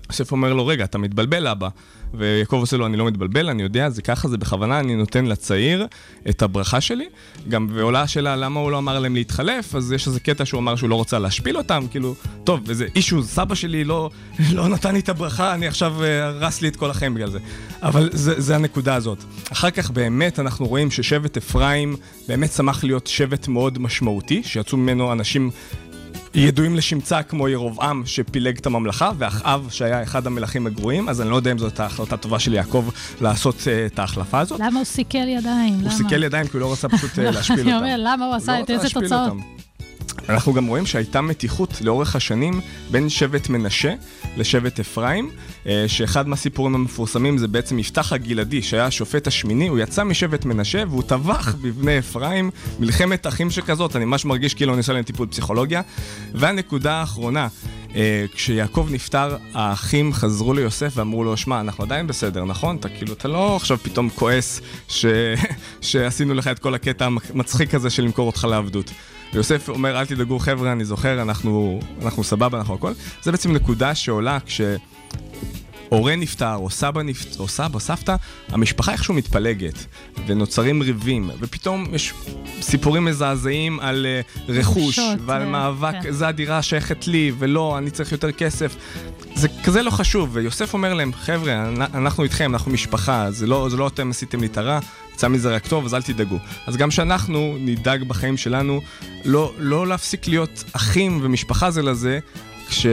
יוסף אומר לו, רגע, אתה מתבלבל אבא. ויעקב עושה לו, אני לא מתבלבל, אני יודע, זה ככה, זה בכוונה, אני נותן לצעיר את הברכה שלי. גם ועולה השאלה, למה הוא לא אמר להם להתחלף? אז יש איזה קטע שהוא אמר שהוא לא רוצה להשפיל אותם, כאילו, טוב, איזה אישו, סבא שלי לא, לא נתן לי את הברכה, אני עכשיו רס לי את כל החיים בגלל זה. אבל זה, זה הנקודה הזאת. אחר כך באמת אנחנו רואים ששבט אפרים באמת שמח להיות שבט מאוד משמעותי, שיצאו ממנו אנשים ידועים לשמצה כמו ירובעם שפילג את הממלכה, ואחאב שהיה אחד המלכים הגרועים. אז אני לא יודע אם זאת ההחלטה טובה של יעקב לעשות uh, את ההחלפה הזאת. למה הוא סיכל ידיים? הוא למה? סיכל ידיים כי הוא לא רצה פשוט uh, להשפיל אותם. אני אומר, למה הוא עשה את איזה תוצאות? אנחנו גם רואים שהייתה מתיחות לאורך השנים בין שבט מנשה לשבט אפרים, שאחד מהסיפורים המפורסמים זה בעצם יפתח הגלעדי, שהיה השופט השמיני, הוא יצא משבט מנשה והוא טבח בבני אפרים, מלחמת אחים שכזאת, אני ממש מרגיש כאילו ניסה להם טיפול פסיכולוגיה. והנקודה האחרונה, כשיעקב נפטר, האחים חזרו ליוסף ואמרו לו, שמע, אנחנו עדיין בסדר, נכון? אתה כאילו, אתה לא עכשיו פתאום כועס ש... שעשינו לך את כל הקטע המצחיק הזה של למכור אותך לעבדות. ויוסף אומר, אל תדאגו חבר'ה, אני זוכר, אנחנו, אנחנו סבבה, אנחנו הכל. זה בעצם נקודה שעולה כש... הורה נפטר, או סבא נפטר, או סבא, סבתא, המשפחה איכשהו מתפלגת, ונוצרים ריבים, ופתאום יש סיפורים מזעזעים על uh, רכוש, פשוט, ועל uh, מאבק, okay. זה הדירה שייכת לי, ולא, אני צריך יותר כסף. זה כזה לא חשוב, ויוסף אומר להם, חבר'ה, אנחנו איתכם, אנחנו משפחה, זה לא, זה לא אתם עשיתם לי תרה, יצא מזה רק טוב, אז אל תדאגו. אז גם שאנחנו נדאג בחיים שלנו, לא, לא להפסיק להיות אחים ומשפחה זה לזה, כש...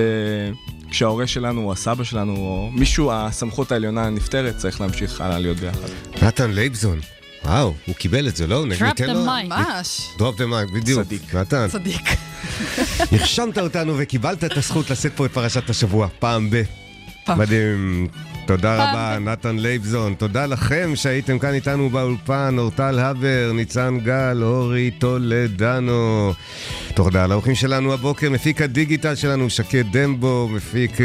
כשההורה שלנו או הסבא שלנו או מישהו, הסמכות העליונה נפטרת, צריך להמשיך הלאה להיות ביחד. נתן לייבזון, וואו, הוא קיבל את זה, לא? Drop the mic. ממש. Drop the mic, בדיוק. צדיק. נתן. צדיק. הרשמת אותנו וקיבלת את הזכות לשאת פה את פרשת השבוע, פעם ב. פעם. מדהים. תודה רבה, נתן לייבזון. תודה לכם שהייתם כאן איתנו באולפן, אורטל הבר, ניצן גל, אורי טולדנו. תודה לאורחים שלנו הבוקר, מפיק הדיגיטל שלנו, שקד דמבו, מפיק,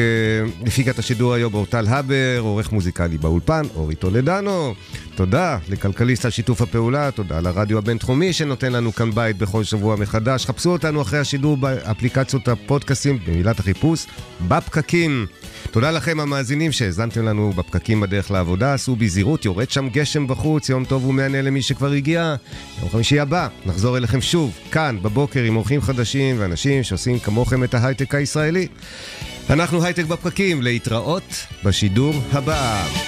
מפיק את השידור היום אורטל הבר, עורך מוזיקלי באולפן, אורי טולדנו. תודה לכלכליסט על שיתוף הפעולה, תודה לרדיו הבינתחומי שנותן לנו כאן בית בכל שבוע מחדש. חפשו אותנו אחרי השידור באפליקציות הפודקאסים, במילת החיפוש, בפקקים. תודה לכם המאזינים שהזנתם לנו בפקקים בדרך לעבודה, עשו בזהירות, יורד שם גשם בחוץ, יום טוב ומהנה למי שכבר הגיע. יום חמישי הבא, נחזור אליכם שוב, כאן בבוקר עם אורחים חדשים ואנשים שעושים כמוכם את ההייטק הישראלי. אנחנו הייטק בפקקים, להתראות בשידור הבא.